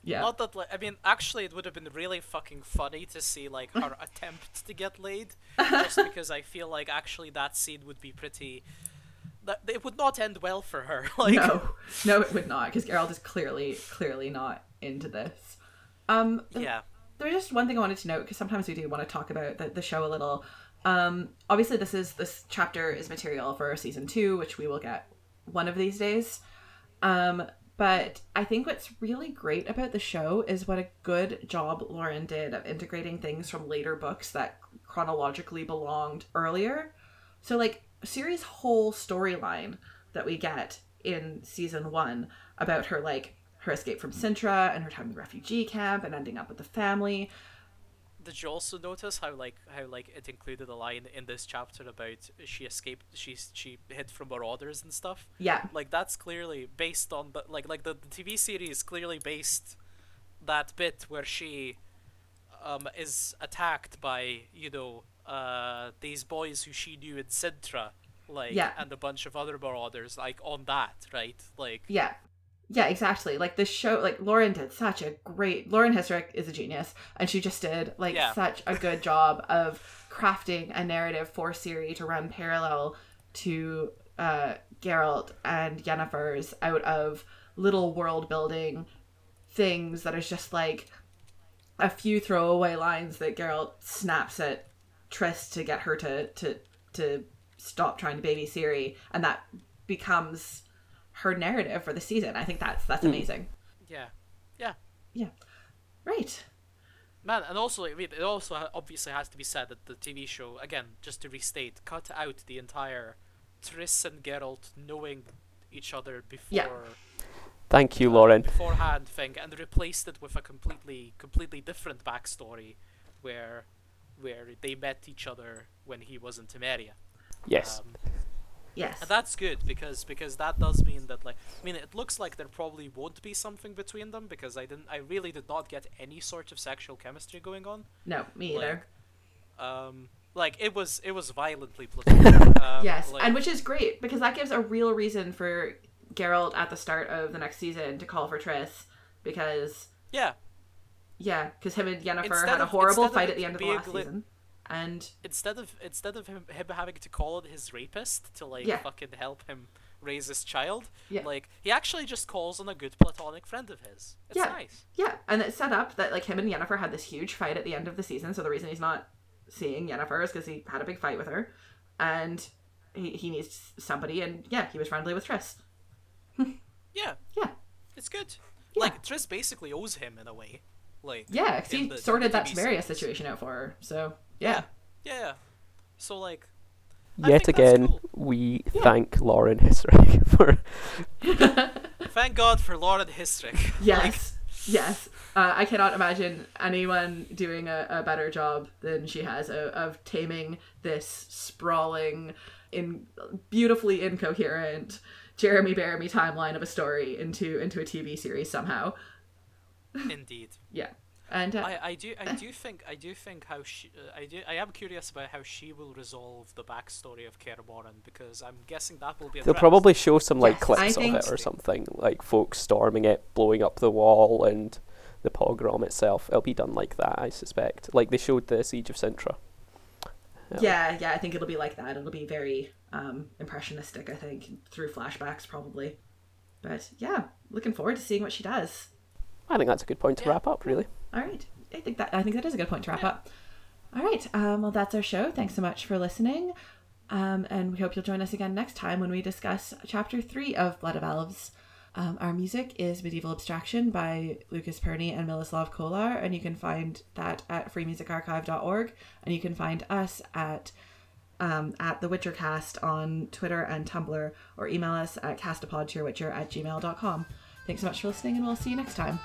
Yeah. Not that, I mean, actually, it would have been really fucking funny to see, like, her attempt to get laid, just because I feel like, actually, that scene would be pretty... It would not end well for her. Like... No, it would not, because Geralt is clearly not into this. Yeah. There was just one thing I wanted to note, because sometimes we do want to talk about the show a little. Obviously, this chapter is material for season 2, which we will get one of these days. But I think what's really great about the show is what a good job Lauren did of integrating things from later books that chronologically belonged earlier. So, like, Ciri's whole storyline that we get in season 1 about her, like, her escape from Cintra and her time in the refugee camp and ending up with the family. Did you also notice how it included a line in this chapter about she hid from marauders and stuff? Yeah. Like, that's clearly based on the TV series clearly based that bit where she is attacked by, you know, these boys who she knew in Cintra, and a bunch of other marauders, like, on that, right? Like, yeah. Yeah, exactly. Like, this show, like, Lauren Hissrich is a genius, and she just did, like, such a good job of crafting a narrative for Ciri to run parallel to Geralt and Yennefer's out of little world-building things that is just, like, a few throwaway lines that Geralt snaps at Triss to get her to stop trying to baby Ciri, and that becomes... her narrative for the season. I think that's amazing. Yeah. Right. Man, and also, I mean, it also obviously has to be said that the TV show, again, just to restate, cut out the entire Triss and Geralt knowing each other before... Yeah. Thank you, Lauren. ...beforehand thing, and replaced it with a completely different backstory where they met each other when he was in Temeria. Yes. Yes. And that's good because that does mean that, like, I mean, it looks like there probably won't be something between them because I really did not get any sort of sexual chemistry going on. No, me either. It was violently platonic. Yes, and which is great because that gives a real reason for Geralt at the start of the next season to call for Triss because because him and Yennefer had a horrible fight at the end of the last season. And instead of him having to call in his rapist to fucking help him raise his child, he actually just calls on a good platonic friend of his. It's nice. Yeah, and it's set up that him and Yennefer had this huge fight at the end of the season. So the reason he's not seeing Yennefer is because he had a big fight with her, and he needs somebody. And he was friendly with Triss. yeah, it's good. Yeah. Like Triss basically owes him in a way. Because he sorted that Temeria situation out for her. So. Yeah. So, yet again, cool. We thank Lauren Hissrich for... Thank God for Lauren Hissrich. Yes. Yes. I cannot imagine anyone doing a better job than she has of taming this sprawling, beautifully incoherent Jeremy Bearme timeline of a story into a TV series somehow. Indeed. Yeah. And I do think I am curious about how she will resolve the backstory of Kaer Morhen because I'm guessing that will be. They'll probably show some clips of it or something, like folks storming it, blowing up the wall, and the pogrom itself. It'll be done like that, I suspect. Like they showed the Siege of Cintra. Yeah, I think it'll be like that. It'll be very impressionistic, I think, through flashbacks probably. But yeah, looking forward to seeing what she does. I think that's a good point to wrap up, really. All right. I think that is a good point to wrap up. All right. Well, that's our show. Thanks so much for listening. And we hope you'll join us again next time when we discuss Chapter 3 of Blood of Elves. Our music is Medieval Abstraction by Lucas Perney and Miloslav Kolar, and you can find that at freemusicarchive.org, and you can find us at The Witchercast on Twitter and Tumblr, or email us at castapodtoyourwitcher@gmail.com. Thanks so much for listening, and we'll see you next time.